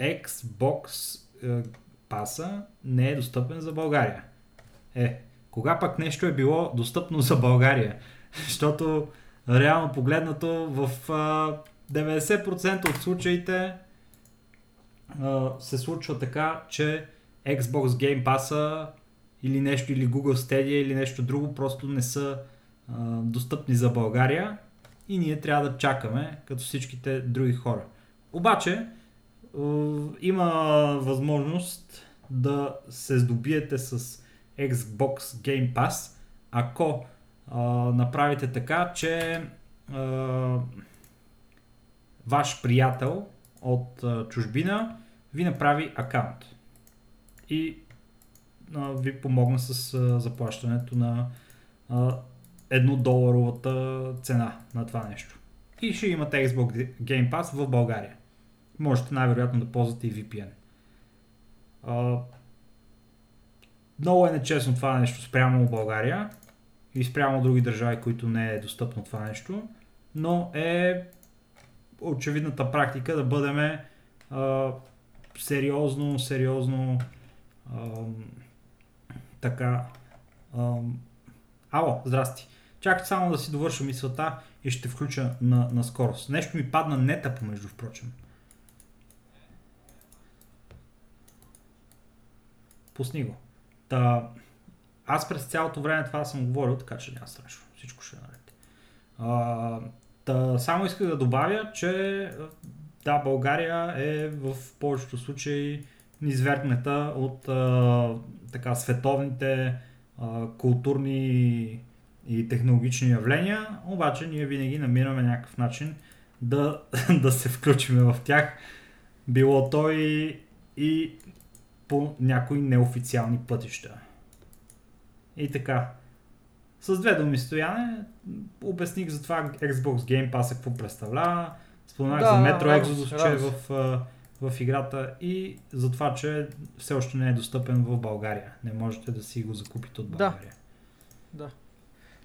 Xbox Pass-а не е достъпен за България. Кога пък нещо е било достъпно за България? Защото реално погледнато в 90% от случаите се случва така, че Xbox Game Pass-а или Google Stadia или нещо друго просто не са достъпни за България и ние трябва да чакаме като всичките други хора. Обаче има възможност да се здобиете с Xbox Game Pass, ако направите така, че ваш приятел от чужбина ви направи акаунт и ви помогна с заплащането на $1 цена на това нещо. И ще имате Xbox Game Pass в България. Можете най-вероятно да ползвате и VPN. Много е нечестно това нещо спрямо България и спрямо други държави, които не е достъпно това нещо, но е очевидната практика да бъдем сериозно Ало, здрасти. Чакайте само да си довърша мисълта и ще включа на скорост. Нещо ми падна нета, помежду впрочем. Пусни го. Та, аз през цялото време това съм говорил, така че няма страшно. Всичко ще е наред. Та, само исках да добавя, че да, България е в повечето случаи извергната от така световните културни и технологични явления, обаче ние винаги намираме някакъв начин да се включим в тях. Било то и по някои неофициални пътища. И така. С две думи, Стояне, обясних за това Xbox Game Pass какво представлява. Споменах за Metro Exodus, че е в играта, и за това, че все още не е достъпен в България. Не можете да си го закупите от България. Да.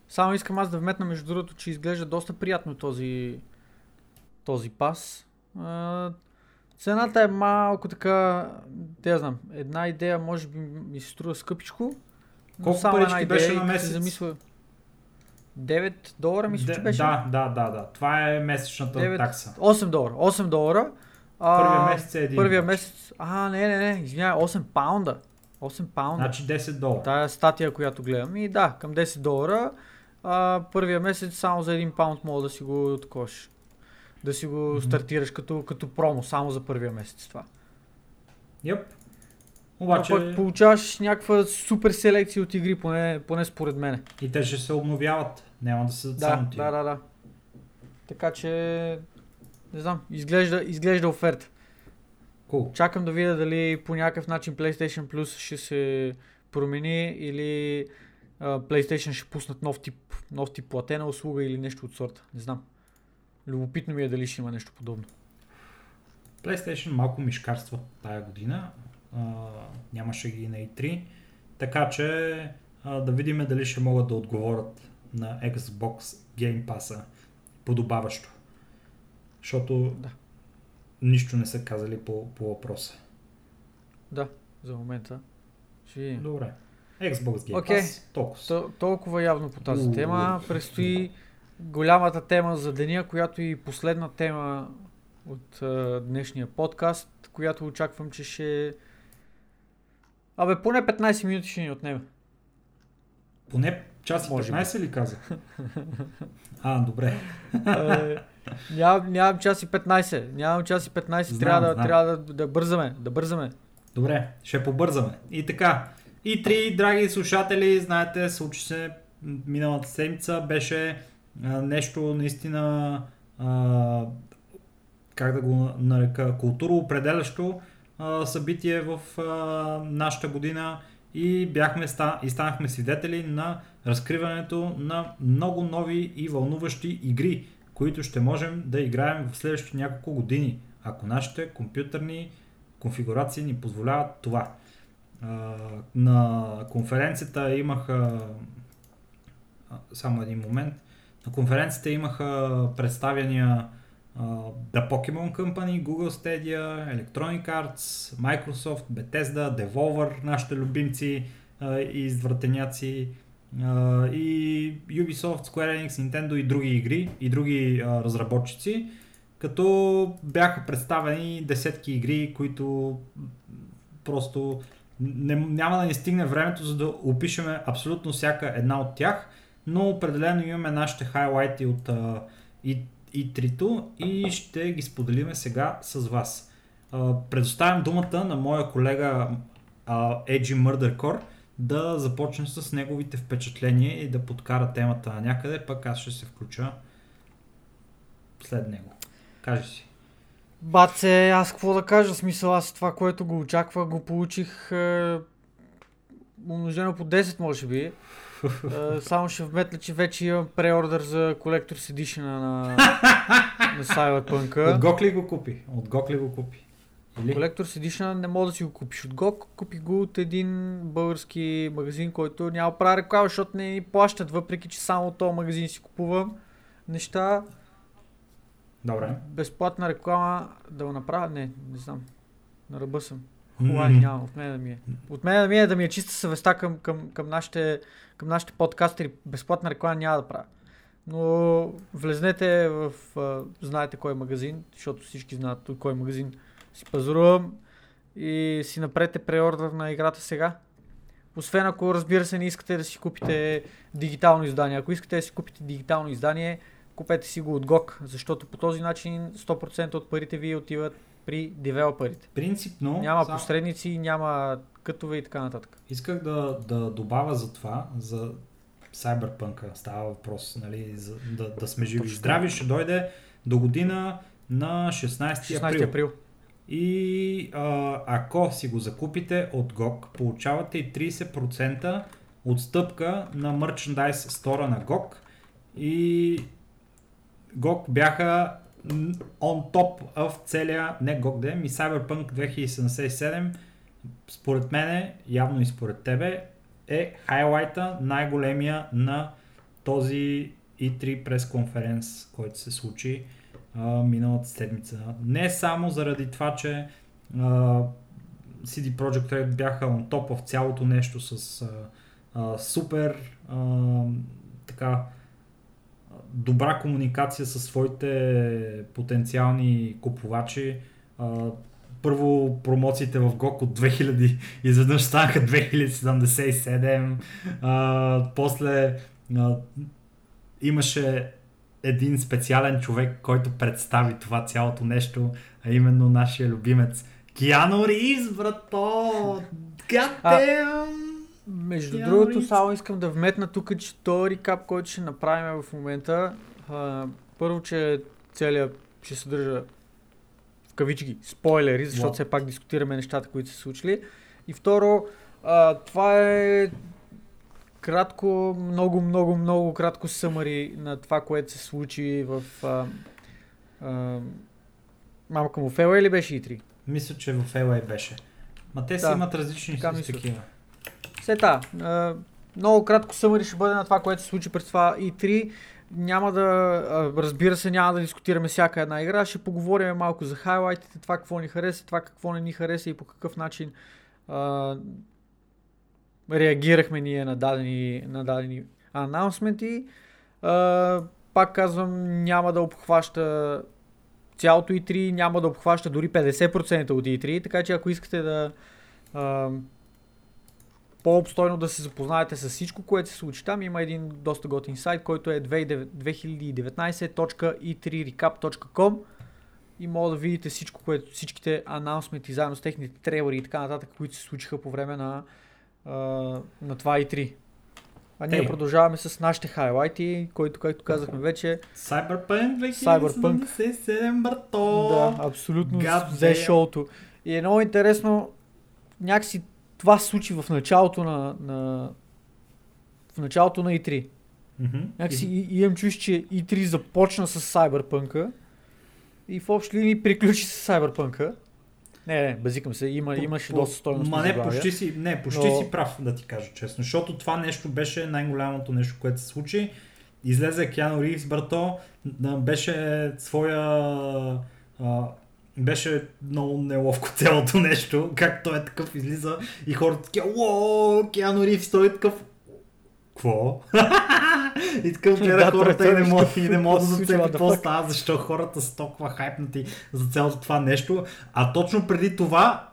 Само искам аз да вметна, между другото, че изглежда доста приятно този пас. Цената е малко така, не знам, една идея може би ми се струва скъпичко. Колко парички беше на месец? Замисля, $9 мисля, че беше. Да. Това е месечната такса. $8. Първия месец е един. Извинявай, £8. £8. Значи $10. Тая статия, която гледам. И да, към $10. Първия месец само за £1 мога да си го откош. Да си го стартираш като промо, само за първия месец това. Yep. Обаче... пък получаваш някаква супер селекция от игри, поне според мене. И те ще се обновяват, няма да се само ти. Да. Така че, не знам, изглежда оферта. Cool. Чакам да видя дали по някакъв начин PlayStation Plus ще се промени или PlayStation ще пуснат нов тип платена услуга или нещо от сорта, не знам. Любопитно ми е дали ще има нещо подобно. PlayStation малко мишкарства тая година. Нямаше ги на E3. Така че да видим дали ще могат да отговорят на Xbox Game Pass-а подобаващо. Защото нищо не са казали по въпроса. Да, за момента. Добре. Xbox Game Pass, толкова. Толкова явно по тази тема. Предстои голямата тема за деня, която и последна тема от днешния подкаст, която очаквам, че ще... поне 15 минути ще ни отнеме. Поне час и 15 ли каза? Добре. Нямам час и 15. Трябва да бързаме. Добре, ще побързаме. И така. И три, драги слушатели, знаете, случи се миналата седмица, беше... нещо наистина, как да го нарека, културоопределящо събитие в нашата година, и станахме свидетели на разкриването на много нови и вълнуващи игри, които ще можем да играем в следващите няколко години, ако нашите компютърни конфигурации ни позволяват това. На конференцията имаха само един момент. На конференцията имаха представяния The Pokemon Company, Google Stadia, Electronic Arts, Microsoft, Bethesda, Devolver, нашите любимци и извратеняци, и Ubisoft, Square Enix, Nintendo и други игри, и други разработчици, като бяха представени десетки игри, които просто няма да ни стигне времето, за да опишеме абсолютно всяка една от тях. Но определено имаме нашите хайлайти от E3-то и ще ги споделиме сега с вас. Предоставям думата на моя колега Edgy Murdercore да започнем с неговите впечатления и да подкара темата на някъде, пък аз ще се включа след него. Кажи си. Баце, аз какво да кажа, смисъл, аз това, което го очаква, го получих умножено по 10 може би. Само ще вметна, че вече имам преордър за Collector's Edition на Cyberpunk. От GOG ли го купи? Collector's Edition не мога да си го купиш от GOG. Купих го от един български магазин, който няма правя реклама, защото не ни плащат, въпреки че само от този магазин си купувам неща. Добре. Безплатна реклама да го направя? Не знам. На ръба съм. Хубава, няма, от мен да ми е. От мен да ми е да ми е чиста съвестта към нашите подкастери. Безплатна реклама няма да правя. Но влезнете в... знаете кой е магазин, защото всички знаят кой е магазин си пазарувам, и си напрете преордър на играта сега. Освен ако, разбира се, не искате да си купите дигитално издание. Ако искате да си купите дигитално издание, купете си го от GOG, защото по този начин 100% от парите ви отиват при девелоперите. Принципно. Няма посредници, няма кътове и така нататък. Исках да добавя за това, за Cyberpunk става въпрос, нали, за, да сме живи и здрави, ще дойде до година на 16 април. И ако си го закупите от GOG, получавате и 30% отстъпка на мерчендайз стора на GOG. И GOG бяха on top of целия, не GOG дем, и Cyberpunk 2077, според мене, явно и според тебе, е хайлайта, най-големия на този E3 пресконференц, който се случи миналата седмица. Не само заради това, че CD Projekt Red бяха on top в цялото нещо с супер така добра комуникация със своите потенциални купувачи. Първо промоциите в GOG от 2000 изведнъж станаха 2077, после имаше един специален човек, който представи това цялото нещо, а именно нашия любимец Киану Рийвс, брато! Между Киану другото, Рийвс. Само искам да вметна тук, че този рекап, който ще направим в момента, първо, че целият ще съдържа в кавички спойлери, защото все пак дискутираме нещата, които се случили. И второ, това е кратко, много кратко съмари на това, което се случи в малко му в LA или беше E3? Мисля, че в LA беше. Ма те си имат различни такива. Сета, много кратко съмари ще бъде на това, което се случи през това E3. Няма да, разбира се, няма да дискутираме всяка една игра, ще поговорим малко за хайлайтите, това какво ни хареса, това какво не ни хареса и по какъв начин реагирахме ние на дадени анонсменти. Пак казвам, няма да обхваща цялото E3, няма да обхваща дори 50% от E3, така че ако искате да по-обстойно да се запознаете с всичко, което се случи там, има един доста готин сайт, който е 2019.e3recap.com и може да видите всичко, което, всичките анонсменти заедно с техните трейлери и така нататък, които се случиха по време на това E3. А ние продължаваме с нашите хайлайти, които, както казахме вече, Cyberpunk 2077, брато! Да, абсолютно, взе шоуто. И е много интересно, някакси това се случи в началото в началото на E3. Mm-hmm. Някакси имам чувство, че E3 започна с Cyberpunk-а и в общи линии приключи с Cyberpunk-а. Не, базикам се, имаше доста стойност. Ма не, почти си прав, да ти кажа честно, защото това нещо беше най-голямото нещо, което се случи. Излезе Киану Рийвс, брато, беше беше много неловко цялото нещо, как той е такъв, излиза и хората такива, уоу, Киану Рийвс, той е такъв, кво? И такъв гледа хората и не мога да зацепи какво става, защо хората са толкова хайпнати за цялото това нещо. А точно преди това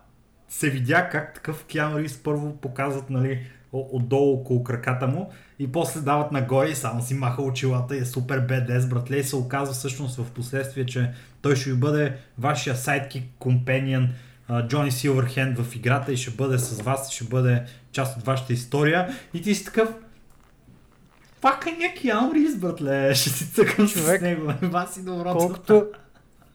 се видя как такъв Киану Рийвс първо показват, нали, отдолу около краката му и после дават нагоре и само си маха очилата и е супер бедес, братле, и се оказва всъщност в последствие, че той ще бъде вашия сайдкик, компанион, Джони Силверхенд в играта и ще бъде с вас, ще бъде част от вашата история и ти си такъв, пак е някакви амриз, братле, ще си цъкам човек, с него, това си доброто.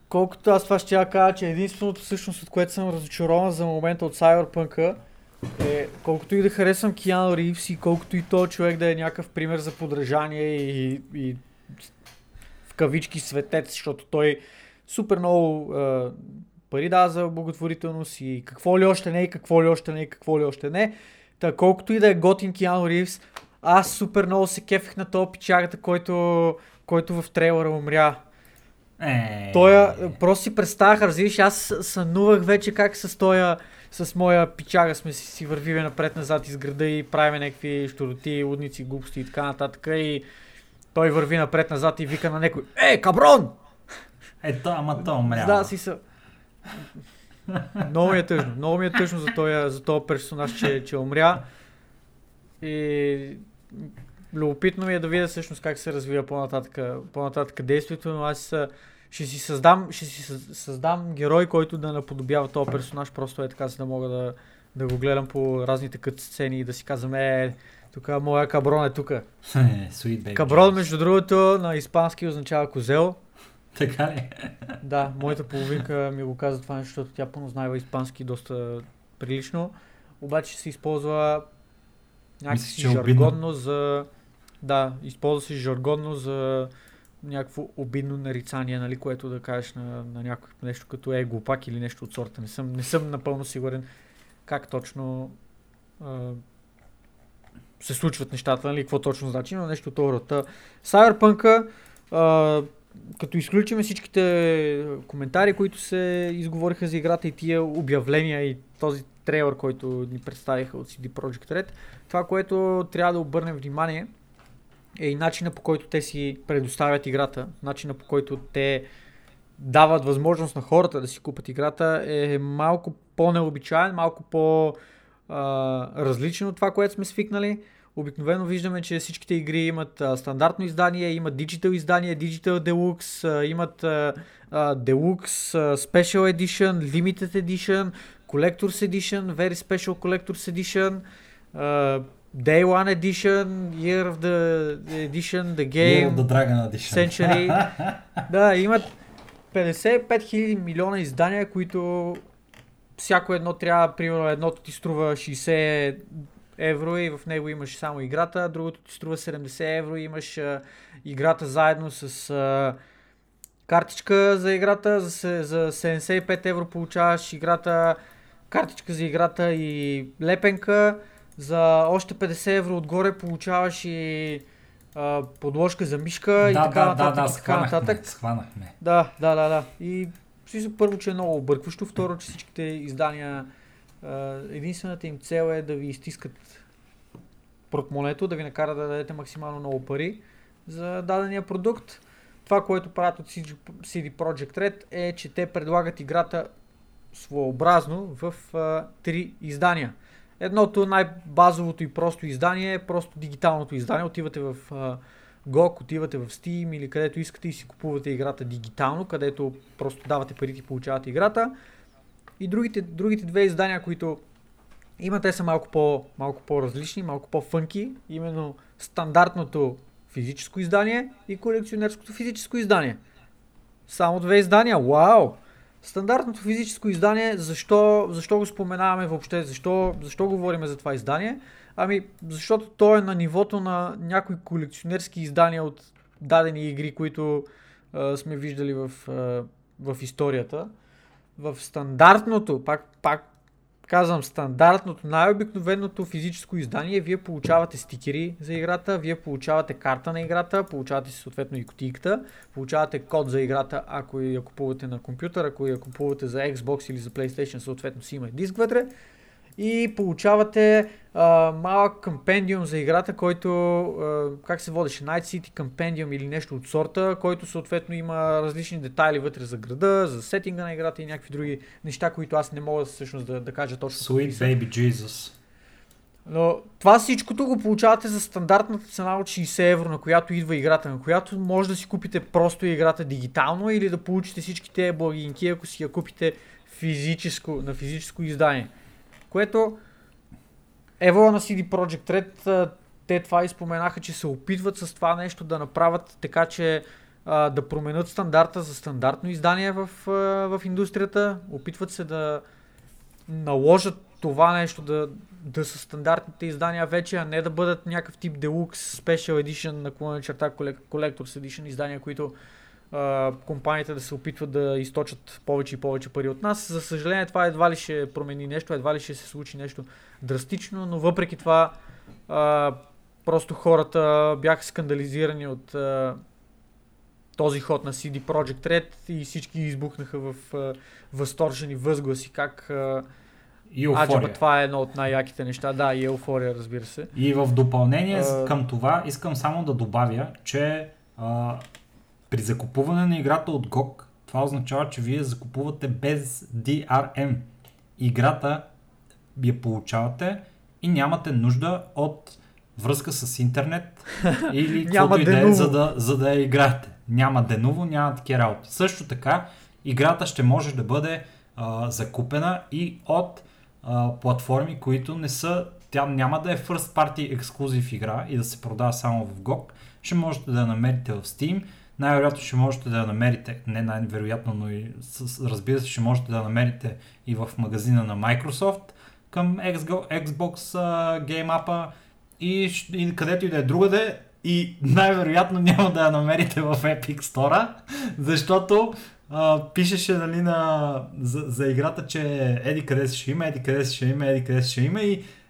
Колкото аз това ще я кажа, че единственото всъщност, от което съм разочарован за момента от Cyberpunk-а, е, колкото и да харесвам Киану Рийвс и колкото и този човек да е някакъв пример за подражание и в кавички светец, защото той супер много пари дава за благотворителност и какво ли още не. Та колкото и да е готин Киану Рийвс, аз супер много се кефих на този пичагата, който в трейлера умря. Той просто си представях, разбираш, аз сънувах вече как с този с моя пичага сме си вървиме напред-назад из града и правиме някакви щуроти, лудници, глупости и така нататък и той върви напред-назад и вика на някой, ей, каброн! Ама то умря. Да, си са... Много ми е тъжно за този персонаж, че умря. И любопитно ми е да видя всъщност как се развива по-нататък действието, но аз ще си създам герой, който да наподобява този персонаж, просто е така, за да мога да го гледам по разните кат-сцени и да си казвам, тук моя каброн е тук. Каброн, между другото, на испански означава козел. Така ли? Да, моята половинка ми го каза това нещо, защото тя познава испански доста прилично. Обаче се използва някакси жаргонно за... Да, използва се жаргонно за някакво обидно нарицание, нали, което да кажеш на някой нещо като глупак или нещо от сорта. Не съм напълно сигурен как точно се случват нещата, нали, какво точно значи, но нещо от този род. Cyberpunk-а, като изключим всичките коментари, които се изговориха за играта и тия обявления и този трейлър, който ни представиха от CD Projekt Red, това, което трябва да обърнем внимание, е и начина, по който те си предоставят играта, начина, по който те дават възможност на хората да си купат играта, е малко по-необичаен, малко по-различен от това, което сме свикнали. Обикновено виждаме, че всичките игри имат стандартно издание, имат Digital издание, Digital Deluxe, имат Deluxe, Special Edition, Limited Edition, Collector's Edition, Very Special Collector's Edition, Day One Edition, Year of the Edition, The Game, Year of the Dragon Edition. Century. Да, имат 55 000 милиона издания, които всяко едно трябва, примерно едното ти струва 60 евро и в него имаш само играта, другото ти струва 70 евро и имаш играта заедно с картичка за играта, за 75 евро получаваш играта, картичка за играта и лепенка, за още 50 евро отгоре получаваш и подложка за мишка и така нататък. Схванахме. Да. И първо, че е много объркващо, второ, че всичките издания единствената им цел е да ви изтискат портмонето, да ви накара да дадете максимално много пари за дадения продукт. Това, което правят от CD Projekt Red е, че те предлагат играта своеобразно в три издания. Едното, най-базовото и просто издание е просто дигиталното издание. Отивате в GOG, отивате в Steam или където искате и си купувате играта дигитално, където просто давате парите и получавате играта. И другите две издания, които има, те са малко по-различни, малко по-фънки, именно стандартното физическо издание и колекционерското физическо издание. Само две издания, вау! Стандартното физическо издание, защо го споменаваме въобще, защо говорим за това издание? Ами, защото то е на нивото на някои колекционерски издания от дадени игри, които сме виждали в историята. В стандартното, пак казвам стандартното, най-обикновеното физическо издание, вие получавате стикери за играта, вие получавате карта на играта, получавате съответно и кутийката, получавате код за играта, ако я купувате на компютър, ако я купувате за Xbox или за PlayStation, съответно си има и диск вътре. И получавате малък компендиум за играта, който, как се водеше, Night City компендиум или нещо от сорта, който съответно има различни детайли вътре за града, за сетинга на играта и някакви други неща, които аз не мога всъщност да кажа точно. Sweet Baby Jesus. Но това всичкото го получавате за стандартната цена от 60 евро, на която идва играта, на която може да си купите просто играта дигитално или да получите всичките благинки, ако си я купите на физическо издание. Което евола на CD Projekt Red, те това изпоменаха, че се опитват с това нещо да направят така, че да променят стандарта за стандартно издание в индустрията. Опитват се да наложат това нещо да са стандартните издания вече, а не да бъдат някакъв тип Deluxe, Special Edition, / Collector's Edition издания, които компаниите да се опитват да източат повече и повече пари от нас. За съжаление, това едва ли ще промени нещо, едва ли ще се случи нещо драстично, но въпреки това просто хората бяха скандализирани от този ход на CD Projekt Red и всички избухнаха в възторжени възгласи, как аджаба, това е едно от най-яките неща. Да, и еуфория, разбира се. И в допълнение към това искам само да добавя, че при закупуване на играта от GOG, това означава, че вие закупувате без DRM. Играта я получавате и нямате нужда от връзка с интернет или каквото и да е, за да я играете. Няма деново, няма такива работи. Също така, играта ще може да бъде закупена и от платформи, които не са, тя няма да е first party ексклузив игра и да се продава само в GOG. Ще можете да я намерите в Steam, най-вероятно ще можете да я намерите, не най-вероятно, но и разбира се, ще можете да я намерите и в магазина на Microsoft към Xbox Game App-а и където и да е другаде, и най-вероятно няма да я намерите в Epic Store, защото пишеше, нали, за играта, че еди къде ще има и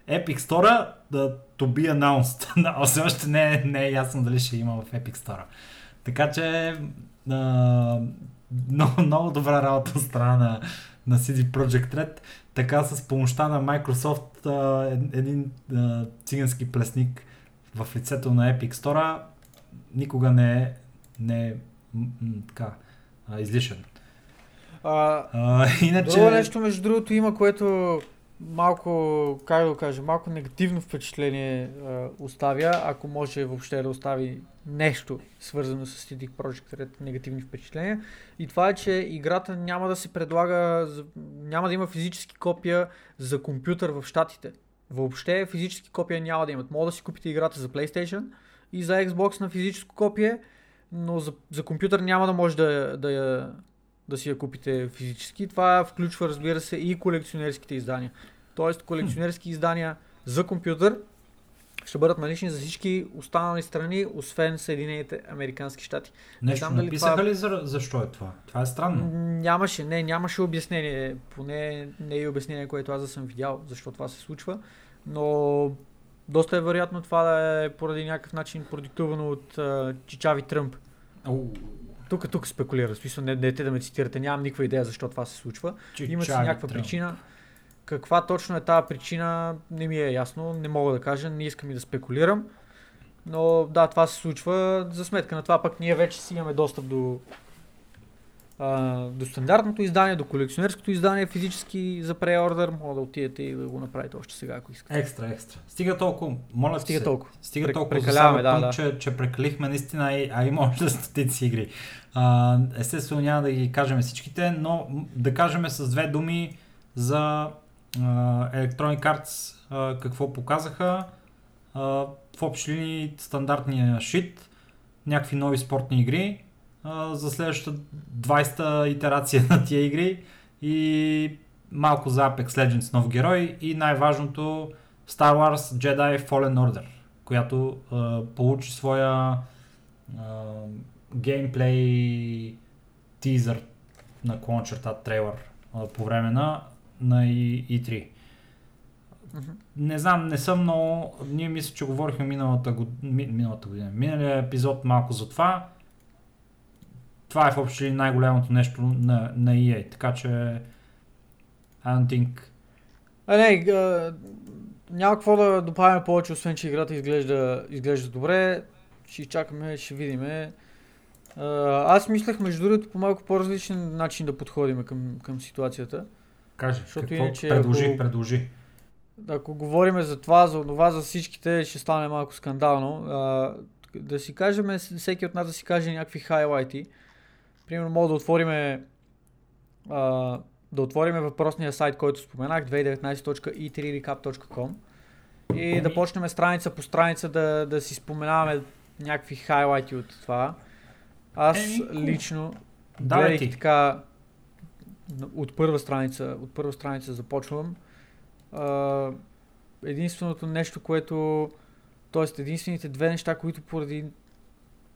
Epic Store to be announced. Все още не е ясно дали ще има в Epic Store. Така че много добра работа от страна на CD Projekt Red. Така с помощта на Microsoft един цигански плесник в лицето на Epic Store никога не е така излишен. Иначе... Друго нещо, между другото, има, което малко, как да кажа, малко негативно впечатление оставя, ако може въобще да остави нещо свързано с CD Projekt Red негативни впечатления. И това е, че играта няма да се предлага, няма да има физически копия за компютър в щатите. Въобще физически копия няма да имат. Може да си купите играта за PlayStation и за Xbox на физическо копие, но за компютър няма да може да си я купите физически. Това включва, разбира се, и колекционерските издания. Тоест колекционерски издания за компютър ще бъдат налични за всички останали страни, освен Съединените американски щати. Нещо написаха това... ли защо е това? Това е странно. Нямаше обяснение. Поне не е обяснение, което аз да съм видял, защо това се случва. Но доста е вероятно това да е поради някакъв начин продиктувано от чичави Тръмп. Тук спекулира, смисъл, не те да ме цитирате, нямам никаква идея защо това се случва. Има си някаква причина. Каква точно е тази причина, не ми е ясно, не мога да кажа, не искам и да спекулирам. Но да, това се случва. За сметка на това пък ние вече си имаме достъп до стандартното издание, до колекционерското издание, физически за преордър. Мога да отидете и да го направите още сега, ако искате. Екстра. Стига толкова, моля се. Стига толкова за самото, че прекалихме наистина, а има още стотици игри. Естествено няма да ги кажем всичките, но да кажем с две думи за Electronic Arts какво показаха. В общи линии стандартния шит, някакви нови спортни игри за следващата 20-та итерация на тия игри и малко за Apex Legends нов герой и най-важното Star Wars Jedi Fallen Order, която получи своя геймплей тизър на клончерта трейлър по време на E3. Не знам, не съм много, ние мисля, че говорихме миналия епизод малко за това. Това е въобще най-голямото нещо на EA, така че I don't think... няма какво да добавяме повече, освен че играта изглежда добре, ще изчакаме, ще видиме. Аз мислех, между другото, по малко по-различен начин да подходим към ситуацията. Кажи, какво иначе, предложи. Ако говорим за това, за това, за всичките, ще стане малко скандално. Да си кажем, всеки от нас да си каже някакви хайлайти. Примерно мога да отвориме въпросния сайт, който споменах, 2019.e3recap.com и да почнем страница по страница да си споменаваме някакви хайлайти от това. Аз лично гледах така от първа страница започвам. Единственото нещо, което... Тоест единствените две неща, които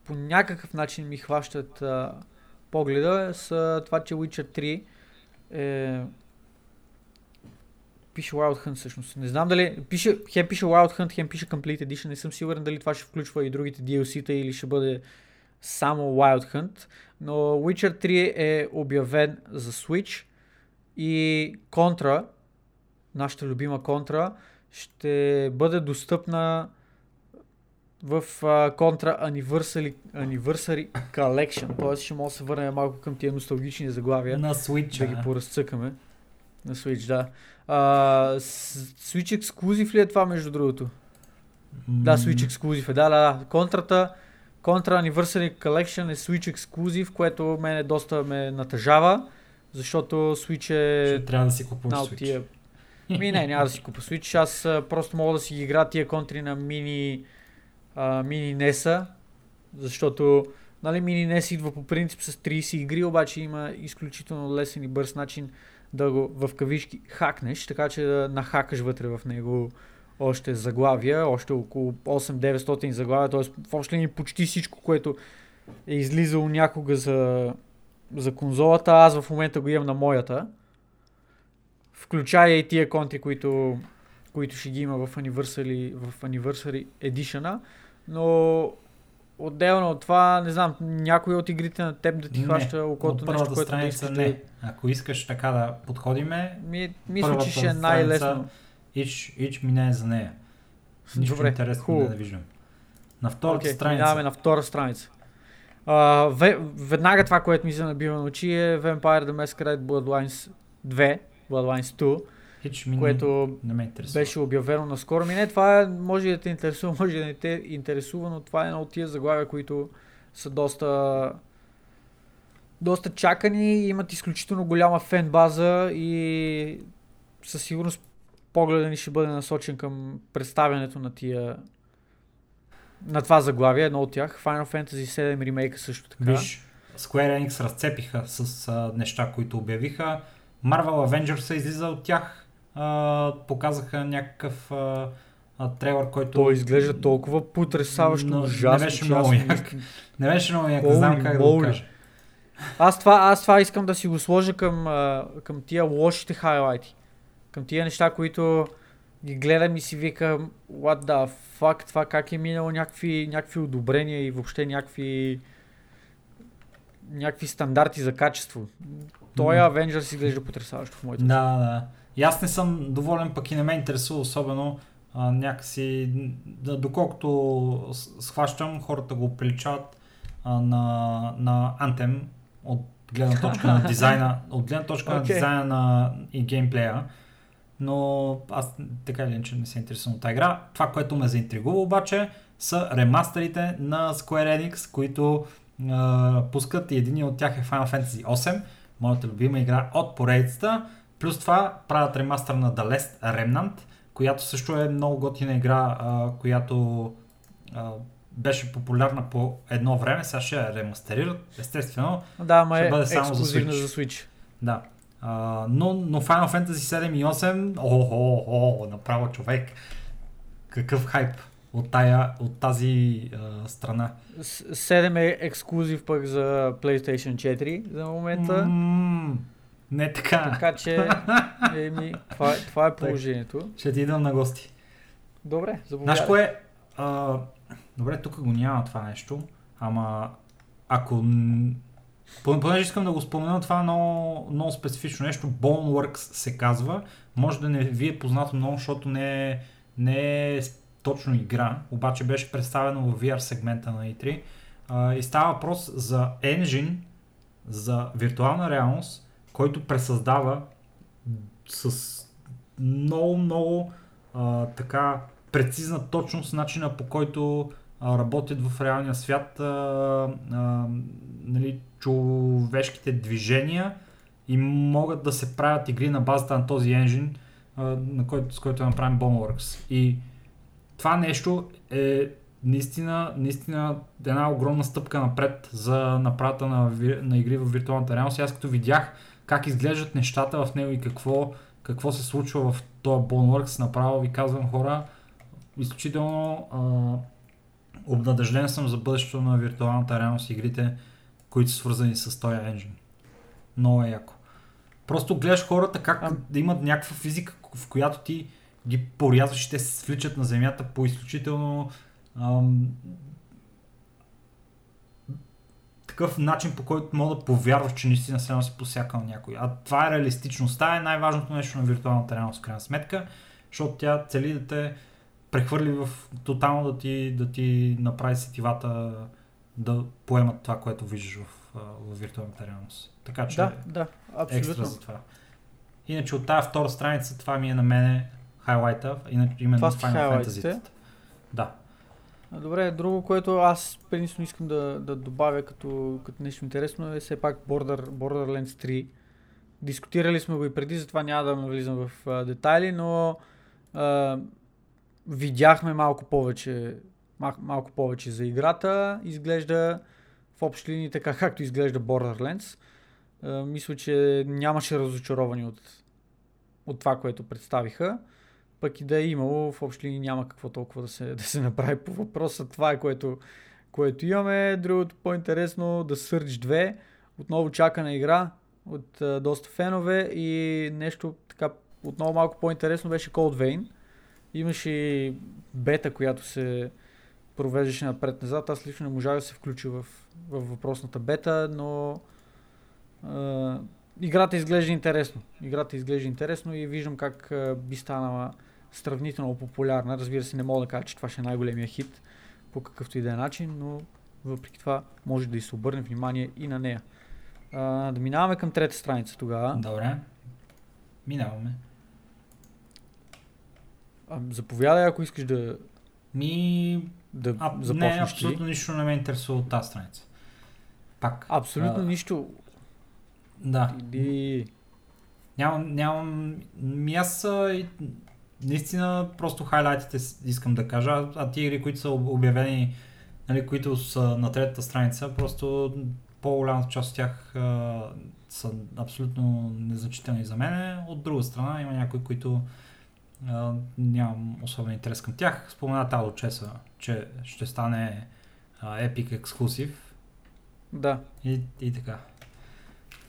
по някакъв начин ми хващат погледа, са това, че Witcher 3 пише Wild Hunt всъщност. Не знам дали... Хем пише Wild Hunt, хем пише Complete Edition. Не съм сигурен дали това ще включва и другите DLC-та или ще бъде само Wild Hunt. Но Witcher 3 е обявен за Switch и Contra, нашата любима Contra, ще бъде достъпна в Contra Anniversary Collection, т.е. ще може да се върнем малко към тия носталгични заглавия. На Switch, да ги поразцъкаме. На Switch, да. Switch ексклузив ли е това, между другото? Да, Switch Exclusive. Да. Контрата, Contra Anniversary Collection е Switch Exclusive, което мене доста ме натъжава, защото Switch е... Ще трябва да си купуваш Switch. Не, няма да си купа Switch. Аз просто мога да си ги игра тия контри на мини NES-а, защото мини NES идва по принцип с 30 игри, обаче има изключително лесен и бърз начин да го в кавички хакнеш, така че да нахакаш вътре в него още заглавия, още около 8-900 заглавия, т.е. в общи линии почти всичко, което е излизало някога за конзолата, аз в момента го имам на моята. Включая и тия конти, които ще ги има в Anniversary Edition-а, но отделно от това, не знам, някой от игрите на теб да ти хваща окото нещо, което да искаш да... Не, ако искаш така да подходиме, мисля, че ще е най-лесно. Ич минае за нея. Нищо интересно не да виждам. На втората страница. Минаваме на втора страница. Веднага това, което ми се набива на очи е Vampire the Masquerade Bloodlines 2. Bloodlines 2, което беше обявено наскоро. Това може да те интересува, може да не те интересува, но това е една от тия заглавия, които са доста чакани, имат изключително голяма фен база и със сигурност погледа ни ще бъде насочен към представянето на това заглавие, едно от тях. Final Fantasy VII ремейка също така. Виж, Square Enix разцепиха с неща, които обявиха. Marvel Avengers излиза от тях, показаха някакъв трейлър, който... Той изглежда толкова потресаващо ужасно. Не беше много як, не знам как да го кажа. Аз това искам да си го сложа към тия лошите хайлайти, към тия неща, които ги гледам и си викам what the fuck, това как е минало някакви одобрения и въобще някакви стандарти за качество. Той Avengers изглежда потресаващо в моите очи. Да. И аз не съм доволен, пък и не ме интересува особено някакси... Доколкото схващам, хората го приличават на Anthem от гледна точка на дизайна, на дизайна и геймплея. Но аз така или иначе не се интересувам от тази игра. Това, което ме заинтригува обаче, са ремастерите на Square Enix, които пускат, и един от тях е Final Fantasy 8, моята любима игра от поредицата. Плюс това правят ремастър на The Last Remnant, която също е много готина игра, която беше популярна по едно време, сега ще я ремастерират, естествено. Да, ма ще бъде само за Switch. Да. Но Final Fantasy 7 и 8, направо човек, какъв хайп от тази страна. 7 е ексклузив пък за PlayStation 4 за момента. Не така. Така че, това е положението. Ще ти идвам на гости. Добре, заповядай. Знаеш кое? Добре, тук го няма това нещо, ама ако... Понеже искам да го спомена, това е много, много специфично нещо. Boneworks се казва. Може да не ви е познато много, защото не е точно игра, обаче беше представено в VR сегмента на E3 и става въпрос за енджин за виртуална реалност, който пресъздава с много така прецизна точност начина, по който работят в реалния свят човешките движения и могат да се правят игри на базата на този енджин, с който е направен Boneworks. И това нещо е наистина една огромна стъпка напред за направата на игри в виртуалната реалност. Аз като видях как изглеждат нещата в него и какво се случва в този Boneworks, направо ви казвам, хора, изключително обнадежден съм за бъдещето на виртуалната реалност и игрите, които са свързани с този енджин. Много е яко. Просто гледаш хората как да имат някаква физика, в която ти ги порязваш и те се свличат на земята по изключително такъв начин, по който мога да повярваш, че наистина се си посякал някой. А това е реалистичността, е най-важното нещо на виртуалната реалност в крайна сметка, защото тя цели да те прехвърли в тотално, да ти направи сетивата да поемат това, което виждаш в виртуалната реалност. Така че абсолютно. Екстра за това. Иначе от тази втора страница това ми е на мене хайлайта, именно Final Fantasy. Да. Добре, друго, което аз принципно искам да добавя като нещо интересно е все пак Borderlands 3. Дискутирали сме го и преди, затова няма да навлизам в детайли, но видяхме малко повече за играта. Изглежда в общи линии така, както изглежда Borderlands. Мисля, че нямаше разочаровани от това, което представиха. Пък и да е имало, в общи линии няма какво толкова да се направи по въпроса. Това е което имаме. Другото по-интересно, The Surge 2. Отново чакана игра от доста фенове и нещо така отново малко по-интересно беше Cold Vein. Имаше и бета, която се провеждаше напред-назад. Аз лично не можах да се включа в въпросната бета, но играта изглежда интересно. И виждам как би станала сравнително популярна. Разбира се, не мога да кажа, че това ще е най-големия хит по какъвто и да е начин, но въпреки това може да и се обърне внимание и на нея. Да минаваме към трета страница тогава. Добре, минаваме. Заповядай, ако искаш да започнеш. Не, абсолютно нищо не ме интересува от тази страница. Пак. Абсолютно нищо. Да. Нямам. Аз наистина просто хайлайтите искам да кажа, а тия игри, които са обявени, нали, които са на третата страница, просто по-голямата част от тях са абсолютно незначителни за мен. От друга страна има някои, които нямам особен интерес към тях. Споменат Auto Chess, че ще стане Epic ексклузив. Да. И така.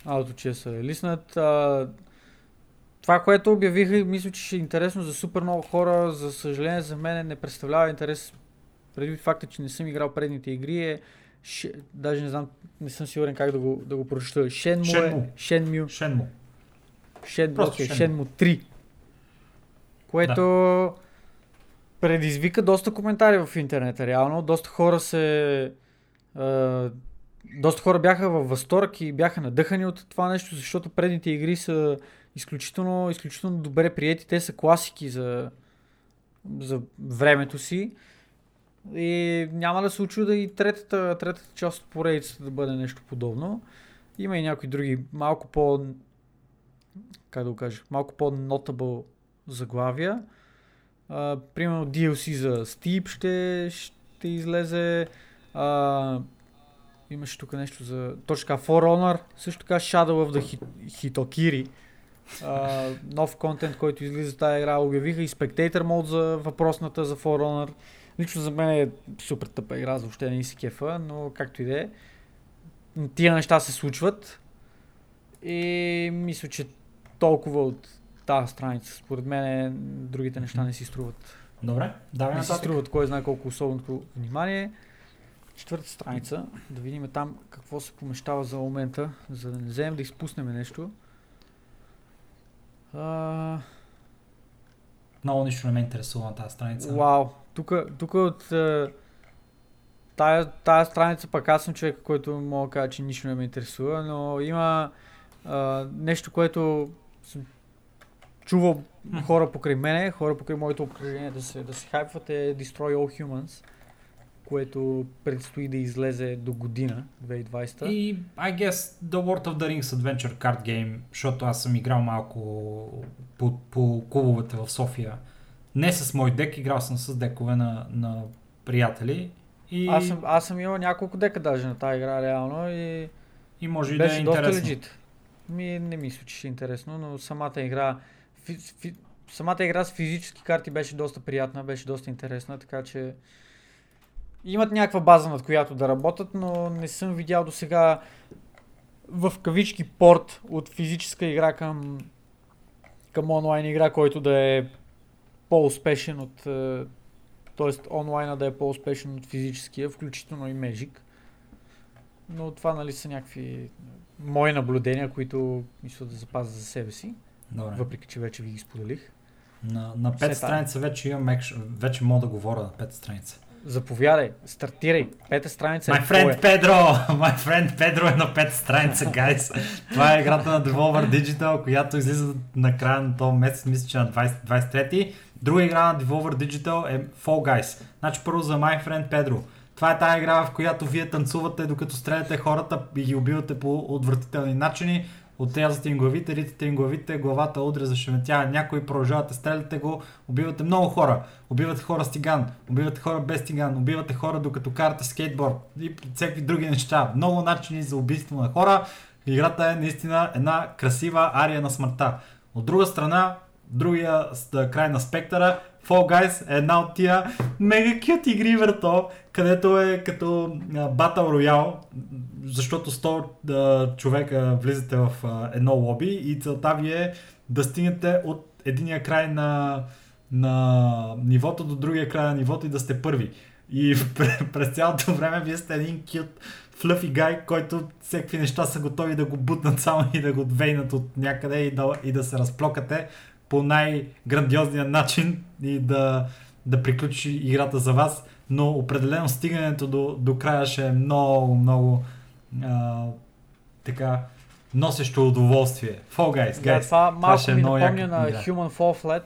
Auto Chess е лиснат. Това, което обявиха, мисля, че ще е интересно за супер много хора. За съжаление за мен не представлява интерес. Предвид факта, че не съм играл предните игри, даже не знам, не съм сигурен как да го прочета. Shenmue 3. Което предизвика доста коментари в интернет, реално. Доста хора бяха във възторг и бяха надъхани от това нещо, защото предните игри са изключително добре приети. Те са класики за времето си. И няма да се очуда и третата част от поредицата да бъде нещо подобно. Има и някои други малко по-notable заглавия. Примерно DLC за Steep ще излезе. Имаше тук нещо за точка For Honor, също така Shadow of the Hitokiri. Нов контент, който излиза тази игра, обявиха и Spectator Mode за въпросната за For Honor. Лично за мен е супер тъпа игра, въобще не си кефа, но както и да е. Тия неща се случват и мисля, че толкова от тази страница. Според мен другите неща не си струват. Добре, давай нататък. Не си струват кой знае колко особеното внимание. Четвърта страница, да видим там какво се помещава за момента, за да не вземем да изпуснем нещо. Много нищо не ме интересува на тази страница. Вау, тук от тази страница пък аз съм човек, който мога да кажа, че нищо не ме интересува, но има нещо, което съм чувал хора покрай мене, хора покрай моето обкръжение да се хайпват е Destroy All Humans, което предстои да излезе до година, 2020. И I guess The World of the Rings Adventure Card Game, защото аз съм играл малко по клубовете в София. Не с мой дек, играл съм с декове на приятели. И аз съм имал няколко дека даже на тази игра реално и може и да е интересно. Не мисля, че ще е интересно, но самата игра с физически карти беше доста приятна, беше доста интересна, така че имат някаква база, над която да работят, но не съм видял до сега в кавички порт от физическа игра към онлайн игра, който да е по-успешен от... Т.е. онлайна да е по-успешен от физическия, включително и Magic. Но това нали са някакви мои наблюдения, които мисля да запазя за себе си. Добре. Въпреки, че вече ви ги споделих. На пет страница вече имам, вече мога да говоря на пет страница. Заповядай, стартирай, пета страница. My friend Pedro е на пета страница, guys. Това е играта на Devolver Digital, която излиза на края на този месец, мисля, че на 23-ти. Друга игра на Devolver Digital е Fall Guys. Значи първо за My Friend Pedro. Това е тая игра, в която вие танцувате, докато стреляте хората и ги убивате по отвратителни начини. Отрязвате им главите, ритате им главите, главата удря, зашеметява някой, продължавате, стреляте го, убивате много хора. Убивате хора с тиган, убивате хора без тиган, убивате хора докато карате скейтборд и всеки други неща. Много начини за убийство на хора. Играта е наистина една красива ария на смъртта. От друга страна, другия край на спектъра, Fall Guys е една от тия мега кют игри върто, където е като Battle Royale, защото 100 човека влизате в едно лоби и целта ви е да стигнете от единия край на нивото до другия край на нивото и да сте първи. И през цялото време вие сте един кют флъфи гай, който всеки неща са готови да го бутнат само и да го двейнат от някъде и да се разплокате по най-грандиозния начин и да приключи играта за вас, но определено стигането до края ще е много, много така носещо удоволствие. Fall Guys, guys. Това малко ми напомня на Human Fall Flat,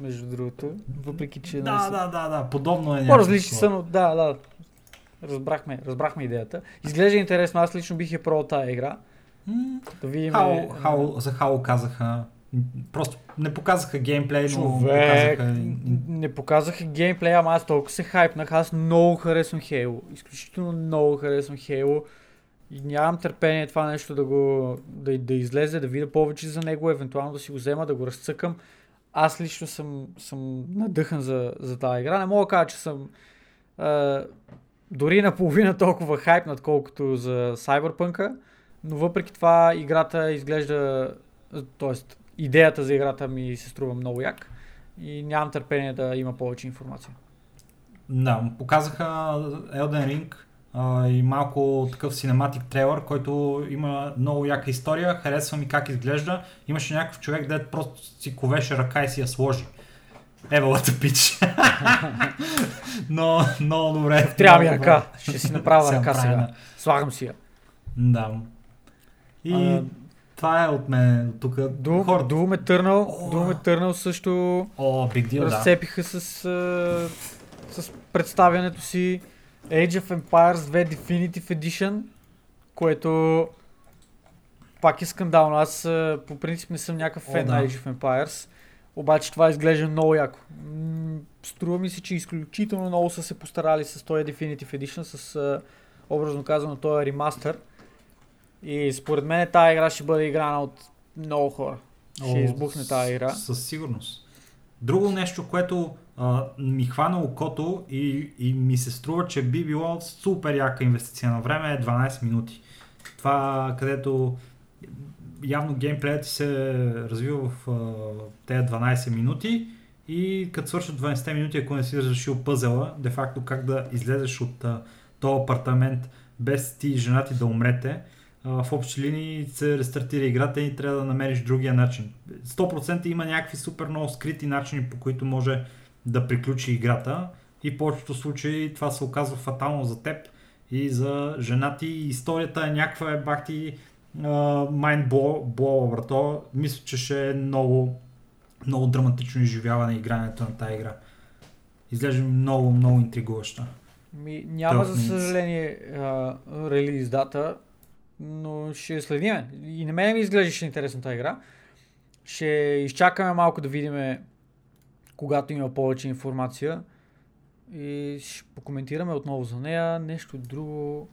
между другото, въпреки че... Да, подобно е някакво. По-различни са, но да. Разбрахме идеята. Изглежда интересно, аз лично бих я пробвал тая игра. Да видим... За Halo казаха... Просто не показаха геймплей, не показаха геймплей, ама аз толкова се хайпнах, аз много харесвам Halo, изключително много харесвам Halo и нямам търпение това нещо да излезе, да видя повече за него, евентуално да си го взема, да го разцъкам. Аз лично съм надъхан за тази игра, не мога да кажа, че съм дори наполовина толкова хайпнат, колкото за Cyberpunk, но въпреки това играта изглежда, т.е. идеята за играта ми се струва много як и нямам търпение да има повече информация. Да, показаха Elden Ring и малко такъв синематик трейлър, който има много яка история, харесва ми как изглежда. Имаше някакъв човек, дето просто си ковеше ръка и си я сложи. Евалата пич. Но много добре. Трябва ми ръка, ще си направя ръка сега. Слагам си я. Да. И... Това е от мен тук. Doom Eternal също разцепиха с представянето си Age of Empires 2 Definitive Edition, което пак е скандално. Аз по принцип не съм някакъв фен на Age of Empires, обаче това изглежда много яко. Струва ми се, че изключително много са се постарали с този Definitive Edition, с образно казано този ремастър. И според мен тази игра ще бъде играна от много хора. Ще избухне тази игра. Със сигурност. Друго нещо, което ми хвана окото и ми се струва, че би било супер яка инвестиция на време е 12 минути. Това, където явно геймплеят се развива в тези 12 минути и като свършат 12 минути, ако не си разрешил пъзела, де факто как да излезеш от този апартамент без ти и жена ти да умрете, в общи линии се рестартира играта и трябва да намериш другия начин. 100% има някакви супер много скрити начини, по които може да приключи играта и повечето случаи това се оказва фатално за теб и за жена ти. Историята е някаква бахти майндблоу, брато. Мисля, че ще е много, много драматично изживяване игрането на тази игра. Изглежда много, много интригуваща. Няма за съжаление релиз дата, но ще следиме. И на мен ми изглеждаше интересна тази игра. Ще изчакаме малко да видим, когато има повече информация. И ще покоментираме отново за нея, нещо друго.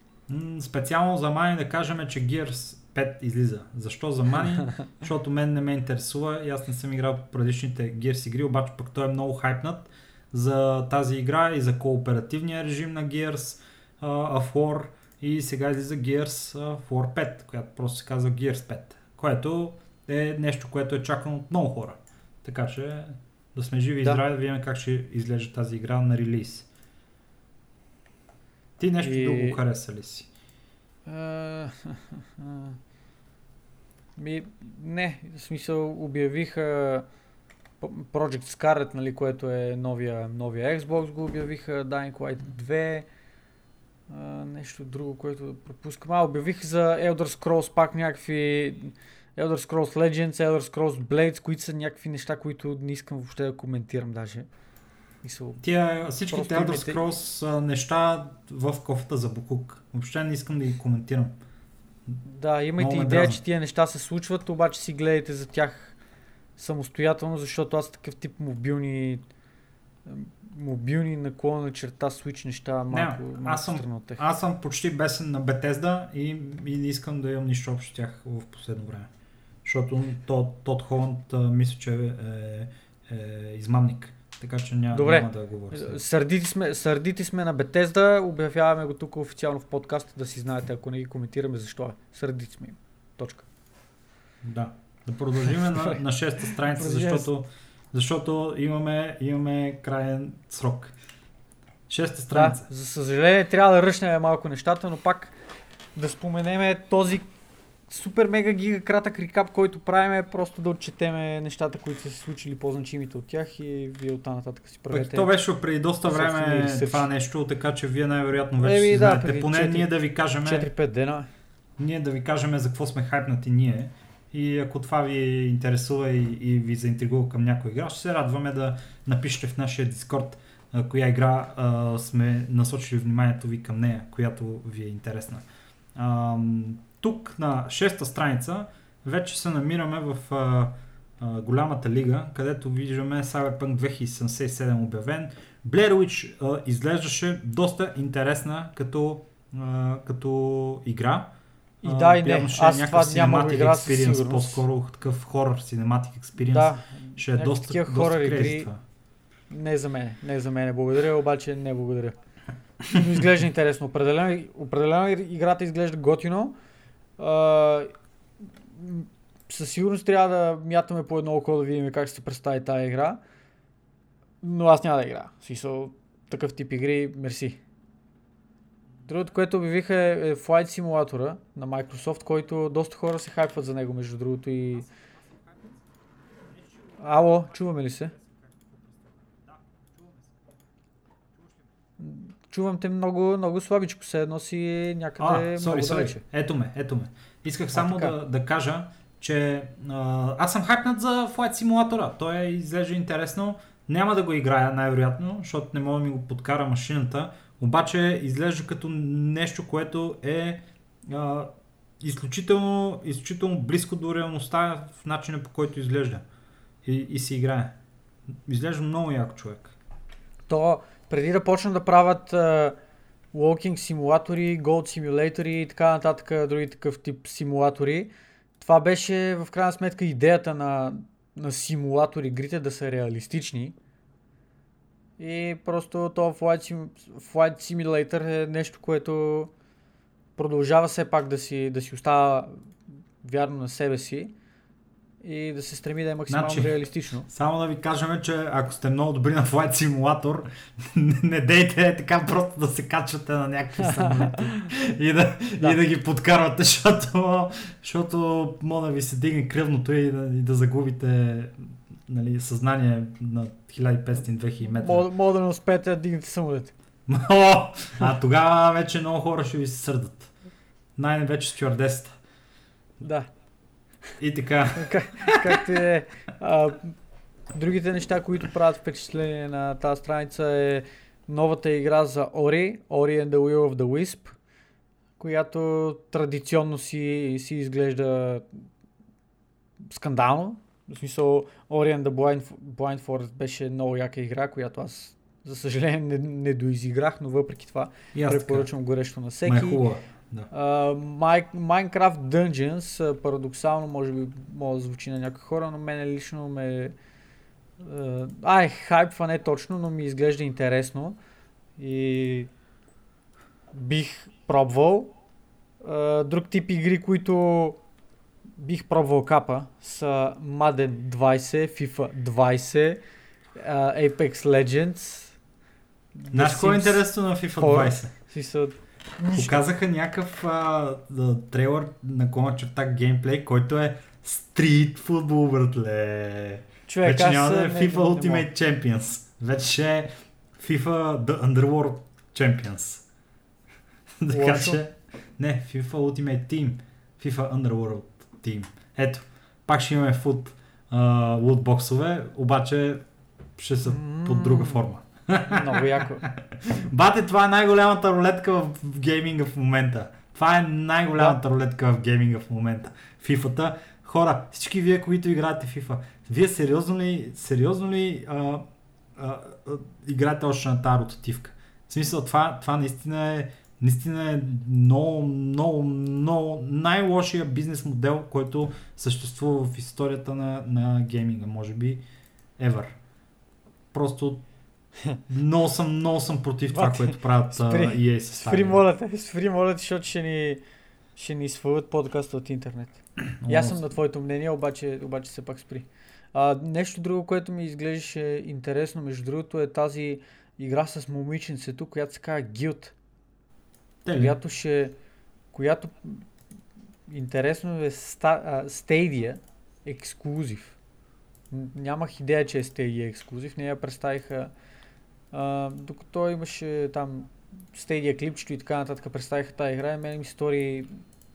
Специално за Мани да кажем, че Gears 5 излиза. Защо за Мани? Защото мен не ме интересува и аз не съм играл по предишните Gears игри, обаче пък той е много хайпнат за тази игра и за кооперативния режим на Gears of War. И сега излиза Gears 4.5, която просто се казва Gears 5, което е нещо, което е чакано от много хора. Така че да сме живи и здрави, да видим как ще изглежда тази игра на релиз. Ти нещо друго хареса ли си? Не, в смисъл обявиха Project Scarlet, нали, което е новия Xbox, го обявиха, Dying Light 2, нещо друго, което пропускам. Обявих за Elder Scrolls пак някакви Elder Scrolls Legends, Elder Scrolls Blades, които са някакви неща, които не искам въобще да коментирам даже. Всичките Elder Scrolls са неща в кофата за Букук. Въобще не искам да ги коментирам. Да, имайте идея, че тия неща се случват, обаче си гледайте за тях самостоятелно, защото аз такъв тип мобилни наклона черта Switch неща малко страна от тях. Аз съм почти бесен на Bethesda и не искам да имам нищо общо тях в последно време. Защото Тод Холанд мисля, че е измамник. Така че няма да говоря. Добре, сърдити сме на Bethesda, обявяваме го тук официално в подкаста, да си знаете, ако не ги коментираме, защо е. Сърдити сме им. Точка. Да. Да продължим на 6-та страница, защото имаме краен срок. 6-та страница. Да, за съжаление трябва да ръшнем малко нещата, но пак да споменем този супер мега гига кратък рекап, който правиме, просто да отчетеме нещата, които са се случили, по-значимите от тях, и вие оттам нататък си правете. То беше преди доста време това нещо, така че вие най-вероятно вече си знаете. Поне 4, ние да ви кажем 4-5 дена. Ние да ви кажем за какво сме хайпнати ние. И ако това ви интересува и ви заинтригува към някоя игра, ще се радваме да напишете в нашия Discord коя игра сме насочили вниманието ви към нея, която ви е интересна. Тук на 6-та страница вече се намираме в голямата лига, където виждаме Cyberpunk 2077 обявен. Blair Witch изглеждаше доста интересна като игра. И да, и не, аз това няма игра със сигурност. По-скоро такъв хорър cinematic experience, да, ще е доста крейзи. Не за мене, благодаря, обаче не благодаря. Но изглежда интересно. Определено играта изглежда готино. Със сигурност трябва да мятаме по едно око да видим как ще се представи тази игра. Но аз няма да игра. Смисъл, такъв тип игри, мерси. Другото, което обявиха е Flight Simulator на Microsoft, който доста хора се хайпват за него, между другото, и... Ало, чуваме ли се? Чувам те много, много слабичко, все едно си някъде много далече. Ето ме. Исках само да кажа, че аз съм хайпнат за Flight Simulator. Той изглежда интересно. Няма да го играя най-вероятно, защото не мога да ми го подкара машината. Обаче изглежда като нещо, което е изключително близко до реалността в начина, по който изглежда и се играе. Изглежда много як, човек. То преди да почнат да правят walking симулатори, gold simulator и така нататък, други такъв тип симулатори, това беше в крайна сметка идеята на симулатор игрите да са реалистични. И просто това Flight Simulator е нещо, което продължава все пак да си остава вярно на себе си и да се стреми да е максимално реалистично. Само да ви кажем, че ако сте много добри на Flight Simulator, не дейте така просто да се качвате на някакви самолети и да ги подкарвате, защото може да ви се дигне кръвното и да загубите... Нали, съзнание на 1500-2000 метра. Мога да не успеете да дигнете самолет. А тогава вече много хора ще ви се сърдат. Най-вече стюардесата. Да. И така. Както е. Другите неща, които правят впечатление на тази страница, е новата игра за Ori and the Will of the Wisp, която традиционно си изглежда скандално. В смисъл, Ori and the Blind Forest беше много яка игра, която аз, за съжаление, не доизиграх, но въпреки това препоръчвам горещо на всеки. Minecraft Dungeons, парадоксално, може би може да звучи на някои хора, но мене лично хайпва не точно, но ми изглежда интересно и бих пробвал. Друг тип игри, които бих пробвал капа, са Madden 20, FIFA 20, Apex Legends. Знаеш какво е интересно на FIFA 20? Показаха някакъв трейлър на черта геймплей, който е стрит футбол, братле. човек. Вече няма да е FIFA Ultimate Champions. Вече е FIFA The Underworld Champions. Така че... Не, FIFA Ultimate Team. FIFA Underworld Team. Ето, пак ще имаме фут лутбоксове, обаче ще са под друга форма. Много яко. Бате, това е най-голямата рулетка в гейминга в момента. Това е най-голямата рулетка в гейминга в момента. FIFA-та. Хора, всички вие, които играете FIFA, вие сериозно ли играете още на тази ротативка? В смисъл, това наистина е много най-лошия бизнес модел, който съществува в историята на гейминга, може би, ever. Просто много съм против това, което правят EA с това. Спри молята, защото ще ни свалят подкаста от интернет. И аз съм на твоето мнение, обаче се пак спри. Нещо друго, което ми изглеждаше интересно, между другото, е тази игра с момиченцето, която се казва Guild. Която интересно е Stadia ексклузив. Нямах идея, че е Stadia ексклузив, не я представиха, докато имаше там Stadia клипчето и така нататък, представиха тази игра и мен ми стори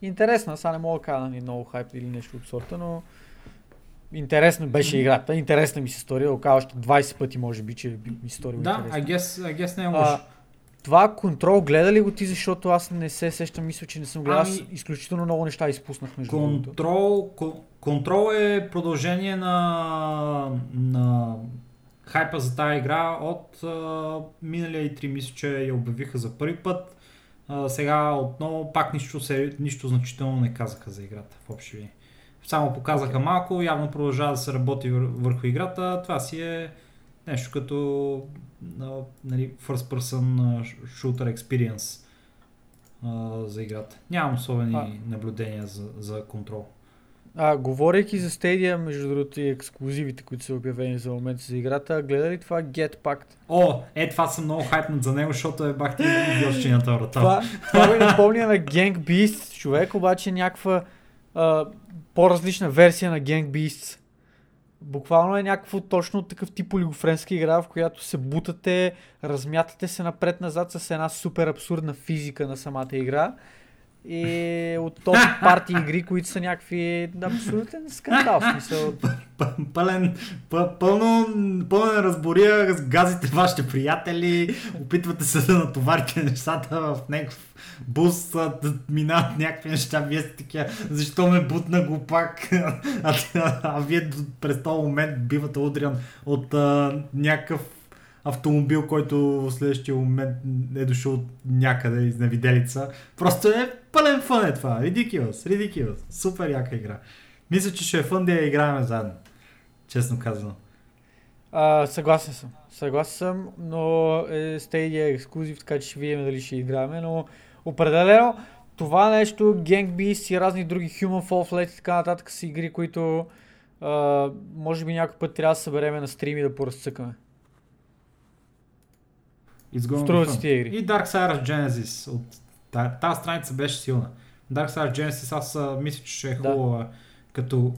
интересна, сега не мога да кажа много хайп или нещо от сорта, но интересно беше играта, интересна ми се стори, още 20 пъти може би, че ми стори интересна. Да, I guess не е лошо. Това контрол гледа ли го ти, защото аз не се сещам, мисля, че не съм гледал, аз изключително много неща изпуснах между другото. Контрол е продължение на хайпа за тази игра от миналия E3, мисля, че я обявиха за първи път. Сега отново пак нищо значително не казаха за играта в общи линии. Само показаха малко, явно продължава да се работи върху играта, това си е нещо като first person shooter experience за играта. Нямам особени наблюдения за контрол. Говорейки за Stadia, между другото и ексклузивите, които са обявени за момента за играта, гледа ли това Get Packed? Това съм много хайпнат за него, защото бах ти идиотщината врата. Това ми напомня на Gang Beasts, човек, обаче някаква по-различна версия на Gang Beasts. Буквално е някакво точно такъв тип олигофренска игра, в която се бутате, размятате се напред-назад с една супер абсурдна физика на самата игра. И от топ парти игри, които са някакви абсолютен скандал, в смисъл. Пълно разбория, газите вашите приятели, опитвате се да натоварите нещата в някакъв бус, да минават някакви неща, вие сте такива, защо ме бутна глупак, а вие през този момент бивате удрян от някакъв автомобил, който в следващия момент е дошъл от някъде из невиделица. Просто е пълен фън е това. Ridiculous. Супер яка игра. Мисля, че ще е фън да я играем заедно. Честно казано. Съгласен съм, но Stadia е ексклузив, така че ще видим дали ще играем, но определено това нещо, Gang Beasts и разни други Human Fall Flat и така нататък са игри, които може би някой път трябва да съберем на стрим и да поразцъкаме. Струват игри. И Dark Side Genesis. Тази страница беше силна. Dark Side Genesis аз мисля, че ще е хубава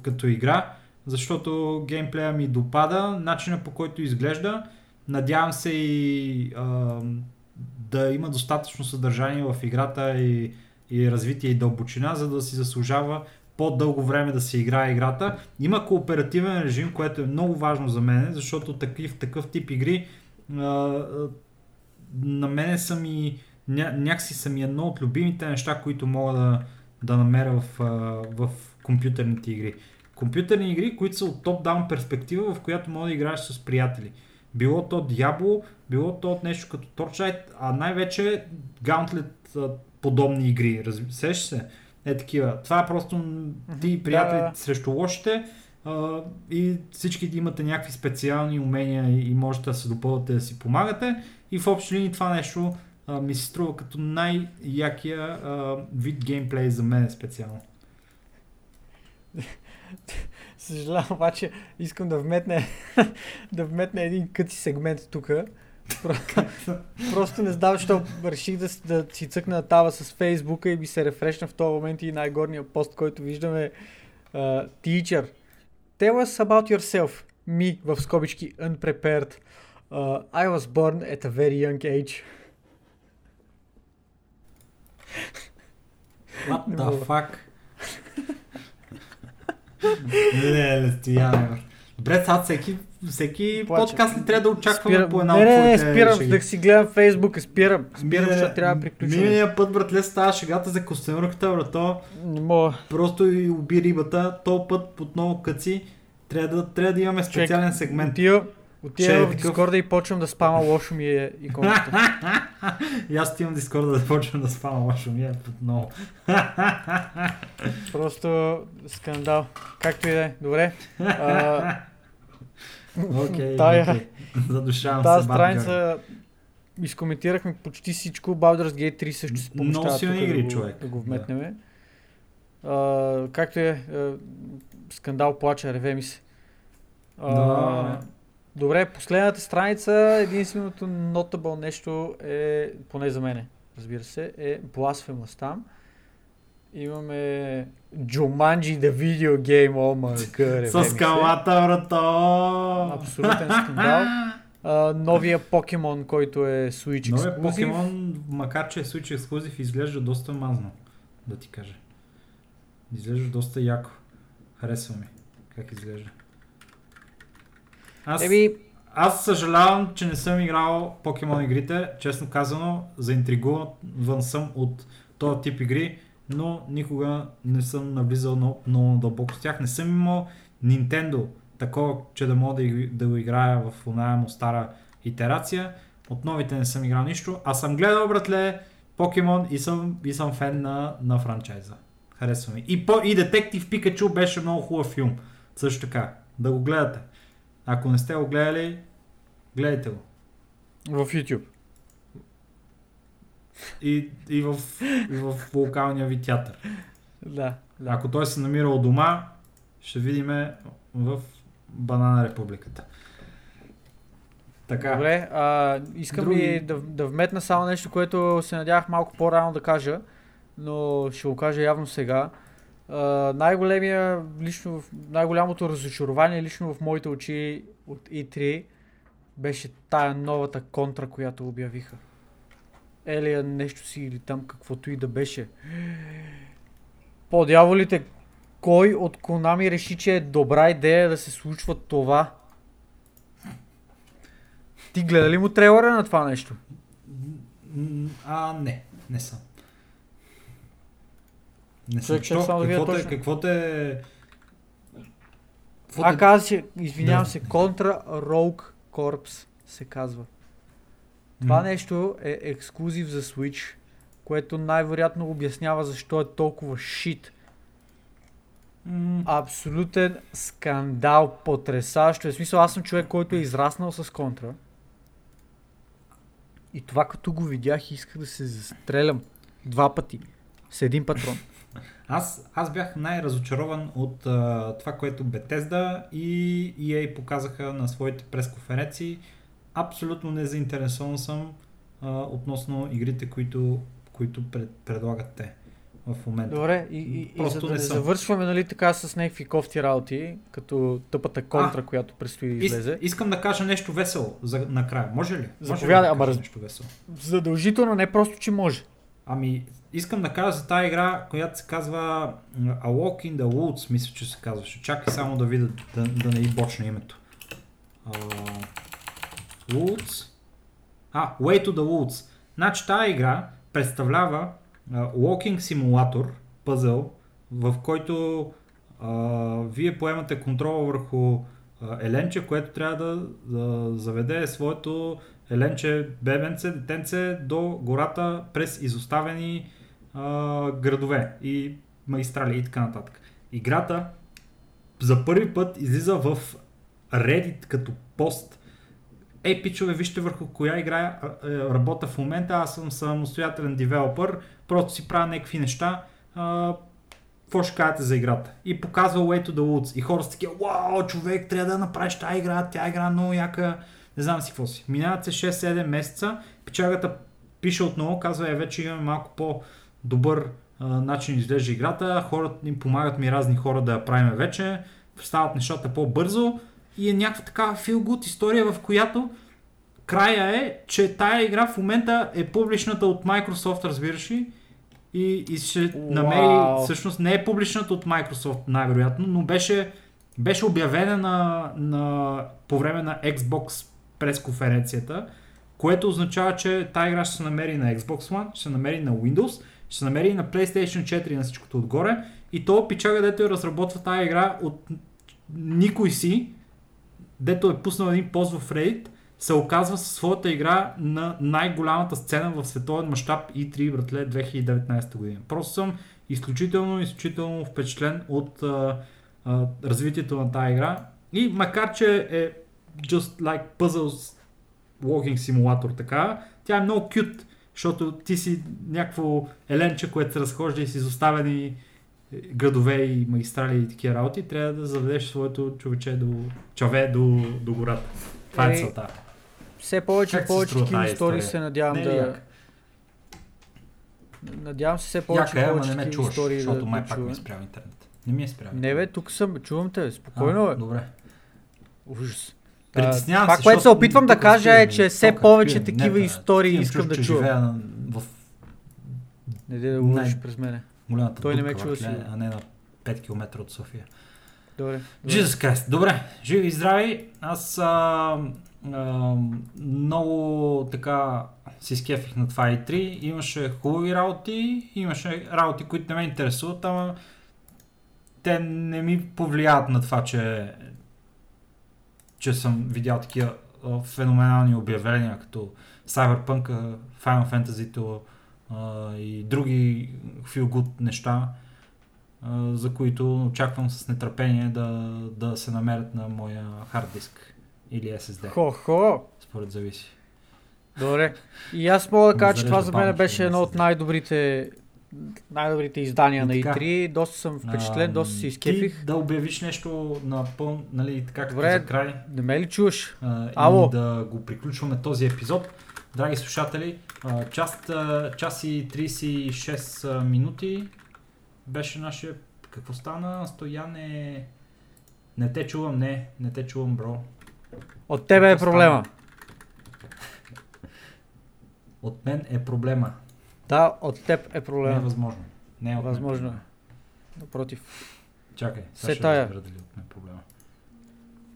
като игра, защото геймплея ми допада, начина по който изглежда. Надявам се и да има достатъчно съдържание в играта и развитие и дълбочина, за да си заслужава по-дълго време да се играе играта. Има кооперативен режим, което е много важно за мен, защото такъв тип игри на мене са ми някакси са ми едно от любимите неща, които мога да намеря в компютърните игри. Компютърни игри, които са от топ-даун перспектива, в която мога да играеш с приятели. Било то Diablo, било то от нещо като Torchlight, а най-вече Gauntlet подобни игри. Сещаш се? Такива. Това е просто ти приятели срещу лошите и всички имате някакви специални умения и можете да се допълвате, да си помагате. И в общи линии това нещо ми се струва като най-якия вид геймплей за мен специално. Съжалявам, обаче искам да вметне един къти сегмент тук. Просто не знам, защото реших да си цъкна на тава с Фейсбука и ми се рефрешна в този момент и най-горния пост, който виждаме Teacher, tell us about yourself. me, в скобички, unprepared. I was born at a very young age. What the fuck? Леле, Стоян. Добре, сега всеки подкаст ли трябва да очакваме по една от твоите решения? Спирам, да си гледам Фейсбук и спирам, защото трябва да приключим. Миналия път, братле, става шегата за костенурката, брато. Не мога. Просто и уби рибата. Този път отново къци. Трябва да имаме специален сегмент. Отивам в Дискорда и почвам да спама лошо ми е иконката. И аз отивам в Дискорда да почвам да спама лошо ми е отново. Просто скандал. Както и да е. Добре. Окей. Задушавам се. Тази страница изкоментирахме почти всичко. Baldur's Gate 3 също се помещава. Много силни игри, човек. Да го вметнем. Както и е. Скандал, плача, реве ми се. Добре, последната страница, единственото notable нещо е, поне за мене, разбира се, е Blasphemous там. Имаме Jumanji the Video Game, о мъгър. С скалата, брато! Абсолютен скандал. Новия Pokemon, който е Switch ексклузив. Новия Pokemon, макар че е Switch ексклузив, изглежда доста мазно, да ти кажа. Изглежда доста яко. Харесва ми как изглежда. Аз съжалявам, че не съм играл Pokemon игрите, честно казано, заинтригуван съм от този тип игри, но никога не съм навлизал много дълбоко с тях. Не съм имал Nintendo такова, че да мога да го играя в оная му стара итерация. От новите не съм играл нищо. Аз съм гледал, братле, Pokemon и съм фен на франчайза. Харесва ми. И Detective Pikachu беше много хубав филм. Също така, да го гледате. Ако не сте го гледали, гледайте го. В YouTube. И в локалния ви театър. Да. Ако той се намира у дома, ще видиме в Банана Републиката. Така. Добре, искам ли да вметна само нещо, което се надявах малко по-рано да кажа, но ще го кажа явно сега. Най-голямото разочарование лично в моите очи от E3 беше тая новата контра, която обявиха. Елия нещо си или там каквото и да беше. По дяволите, кой от Konami реши, че е добра идея да се случва това? Ти гледа ли му трейлера на това нещо? Не съм. Не съм точно. Каквото е... Извинявам се, Contra Rogue Corps се казва. Това нещо е ексклузив за Switch, което най-вероятно обяснява защо е толкова шит. Абсолютен скандал, потресащо. В смисъл, аз съм човек, който е израснал с Contra. И това като го видях, исках да се застрелям 2 пъти. С 1 патрон. Аз бях най-разочарован от това, което Bethesda и EA показаха на своите пресконференции. Абсолютно незаинтересован съм относно игрите, които предлагат те в момента. Добре, и за да не завършваме, нали, така с някакви кофти работи, като тъпата контра, която предстои да излезе. Искам да кажа нещо весело накрая. Може ли? Заповядай, нещо весело. Задължително, не просто, че може. Искам да кажа за тази игра, която се казва A Walk in the Woods, мисля, че се казваше. Чакай само да видя, да не избочна името. Woods. Way to the Woods. Значи тази игра представлява walking симулатор, пъзъл, в който вие поемате контрола върху еленче, което трябва да заведе своето еленче, бебенце, детенце до гората през изоставени градове и магистрали и така нататък. Играта за първи път излиза в Reddit като пост. Пичове, вижте върху коя игра работя в момента. Аз съм самостоятелен девелопър, просто си правя някакви неща. Какво ще кажете за играта? И показва Way to the Woods. И хора са такива, вау, човек, трябва да направиш тази игра, тя игра много яка. Не знам си какво си. Минават се 6-7 месеца, печагата пише отново, казва, вече имаме малко по-добър начин да изглежда играта, хората им помагат ми разни хора да я правим вече, стават нещата по-бързо и е някаква такава feel-good история, в която края е, че тая игра в момента е публичната от Microsoft, разбираш ли? И ще намери, всъщност не е публичната от Microsoft най-вероятно, но беше обявена по време на Xbox пресконференцията, което означава, че тази игра ще се намери на Xbox One, ще се намери на Windows, ще се намери на PlayStation 4 и на всичкото отгоре. И то пичага, дето я разработва тази игра от никой си, дето е пуснал един пост в Reddit, се оказва със своята игра на най-голямата сцена в световен мащаб E3, братле, 2019 година. Просто съм изключително впечатлен от развитието на тази игра. И макар, че е just like puzzles walking simulator така, тя е много кют, защото ти си някакво еленче, което се разхожда и си изоставени градове и магистрали и такива работи, трябва да заведеш своето чаве до гората. Това е целта. Все повече и повече кино истории се надявам да... Надявам се все повече и повече кино истории да чувам. Защото май пак ми е спрял интернет. Не ми е спрял. Не бе, тук съм, чувам те, спокойно бе. Добре. Ужас. Притеснявам се, защото... Това, което се опитвам да кажа е, че все повече такива истории искам да чувам. Не дай да лъжиш през мене. Той не ме чува си. А не на 5 км от София. Добре. Jesus Christ. Добре, живи и здрави. Аз много така се изкефих на това E3. Имаше хубави работи, имаше работи, които не ме интересуват, ама те не ми повлияват на това, че съм видял такива феноменални обявления, като Cyberpunk, Final Fantasy и други feel good неща, за които очаквам с нетърпение да се намерят на моя хард диск или SSD. Според зависи. Добре. И аз мога да кажа, че това за мен беше едно от най-добрите издания на E3. Доста съм впечатлен, доста си изкефих. Ти да обявиш нещо напълно, нали, така като за край. Не ме ли чуваш? И да го приключваме този епизод. Драги слушатели, час и 36 минути беше нашия... Какво стана? Стоян е... Не те чувам, не те чувам, бро. От тебе е проблема. От мен е проблема. Да, от теб е проблема. Не е възможно. Не е от възможно. Мен. Напротив. Чакай, сега ще разпредели от мен проблема.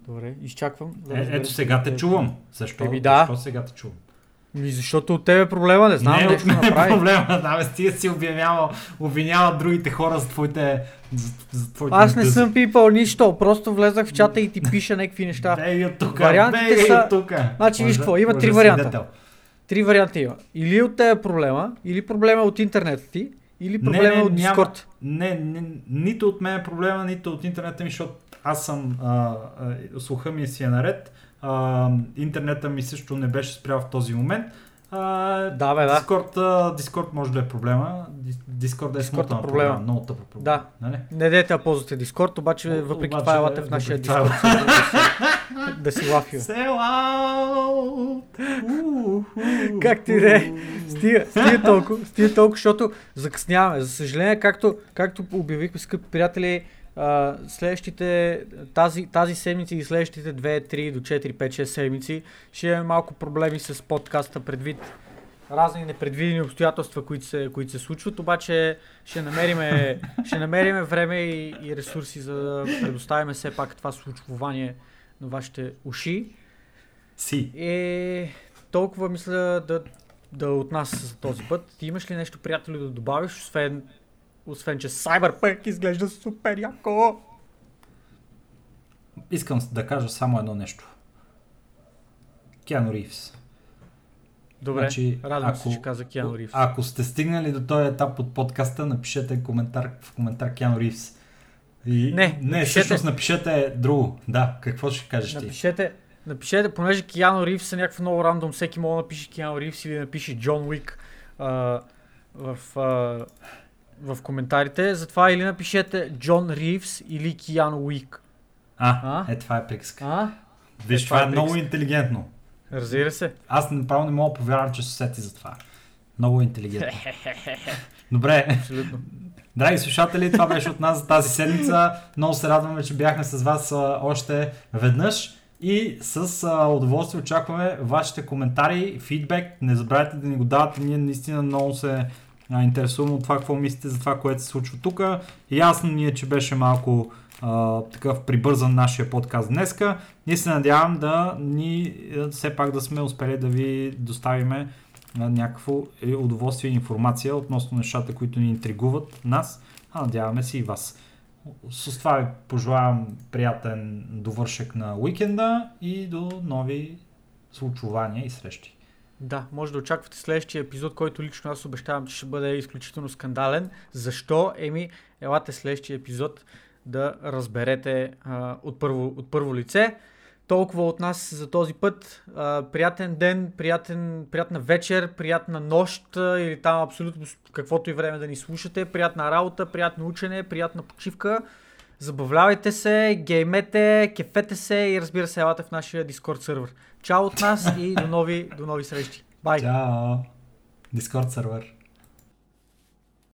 Добре, изчаквам. Да ето сега те чувам. Защо? Защо сега те чувам? Защото от тебе е проблема, не знам нещо направи. Не, от мен е проблема, да бе, стига си обвинява другите хора за твоите... Аз не съм пипал нищо, просто влезах в чата и ти пиша някакви неща. Вариантите са... Значи виж какво, има три варианта. Три варианта има. Или от тебе е проблема, или проблема от интернета ти, или проблема от Дискорд. Не, нито от мен е проблема, нито от интернета ми, защото аз съм... слуха ми си е наред. Интернета ми също не беше спрял в този момент. Дискорд може да е проблема. Дискорд е смутна проблема. Много тъпа проблема. Да. Не дайте да ползвате Дискорд, обаче въпреки това елате в нашия Дискорд. Да си лафио. Как ти де? Стига толкова, защото закъсняваме. За съжаление, както обявихме, скъпи приятели, тази седмица и следващите 2, 3 до 4, 5, 6 седмици ще имаме малко проблеми с подкаста предвид разни непредвидени обстоятелства, които се случват, обаче ще намериме време и ресурси, за да предоставим все пак това случвование на вашите уши. Толкова мисля да от нас за този път. Ти имаш ли нещо, приятели, да добавиш, освен че Cyberpunk изглежда супер яко? Искам да кажа само едно нещо. Киану Рийвс. Добре, радвам се, че каза Киану Рийвс. Ако сте стигнали до този етап от подкаста, напишете в коментар Киану Рийвс. Всъщност напишете друго. Да, какво ще кажеш ти? Напишете, понеже Киану Рийвс е някакво много рандом, всеки може да напише Киану Рийвс или да напише Джон Уик в коментарите, затова или напишете Джон Рийвс или Киану Уик. Това е приказка. Виж, това е много интелигентно. Разбира се. Аз направо не мога да повярвам, че се сети за това. Много интелигентно. Добре. Абсолютно. Драги слушатели, това беше от нас за тази седмица. Много се радваме, че бяхме с вас още веднъж. И с удоволствие очакваме вашите коментари, фидбек. Не забравяйте да ни го давате. Ние наистина много се интересуваме от това, какво мислите за това, което се случва тук. Ясно ни е, че беше малко такъв прибързан нашия подкаст днеска. Ние се надявам да ни все пак да сме успели да ви доставиме някакво удоволствие и информация относно нещата, които ни интригуват нас, а надяваме се и вас. С това ви пожелавам приятен довършек на уикенда и до нови случвания и срещи. Да, може да очаквате следващия епизод, който лично аз обещавам, че ще бъде изключително скандален. Защо? Елате следващия епизод да разберете от първо лице. Толкова от нас за този път. Приятен ден, приятна вечер, приятна нощ или там абсолютно каквото и време да ни слушате. Приятна работа, приятно учене, приятна почивка. Забавлявайте се, геймете, кефете се и разбира се, елате в нашия Discord сервер. Чао от нас и до нови срещи. Бай! Чао! Discord сервер.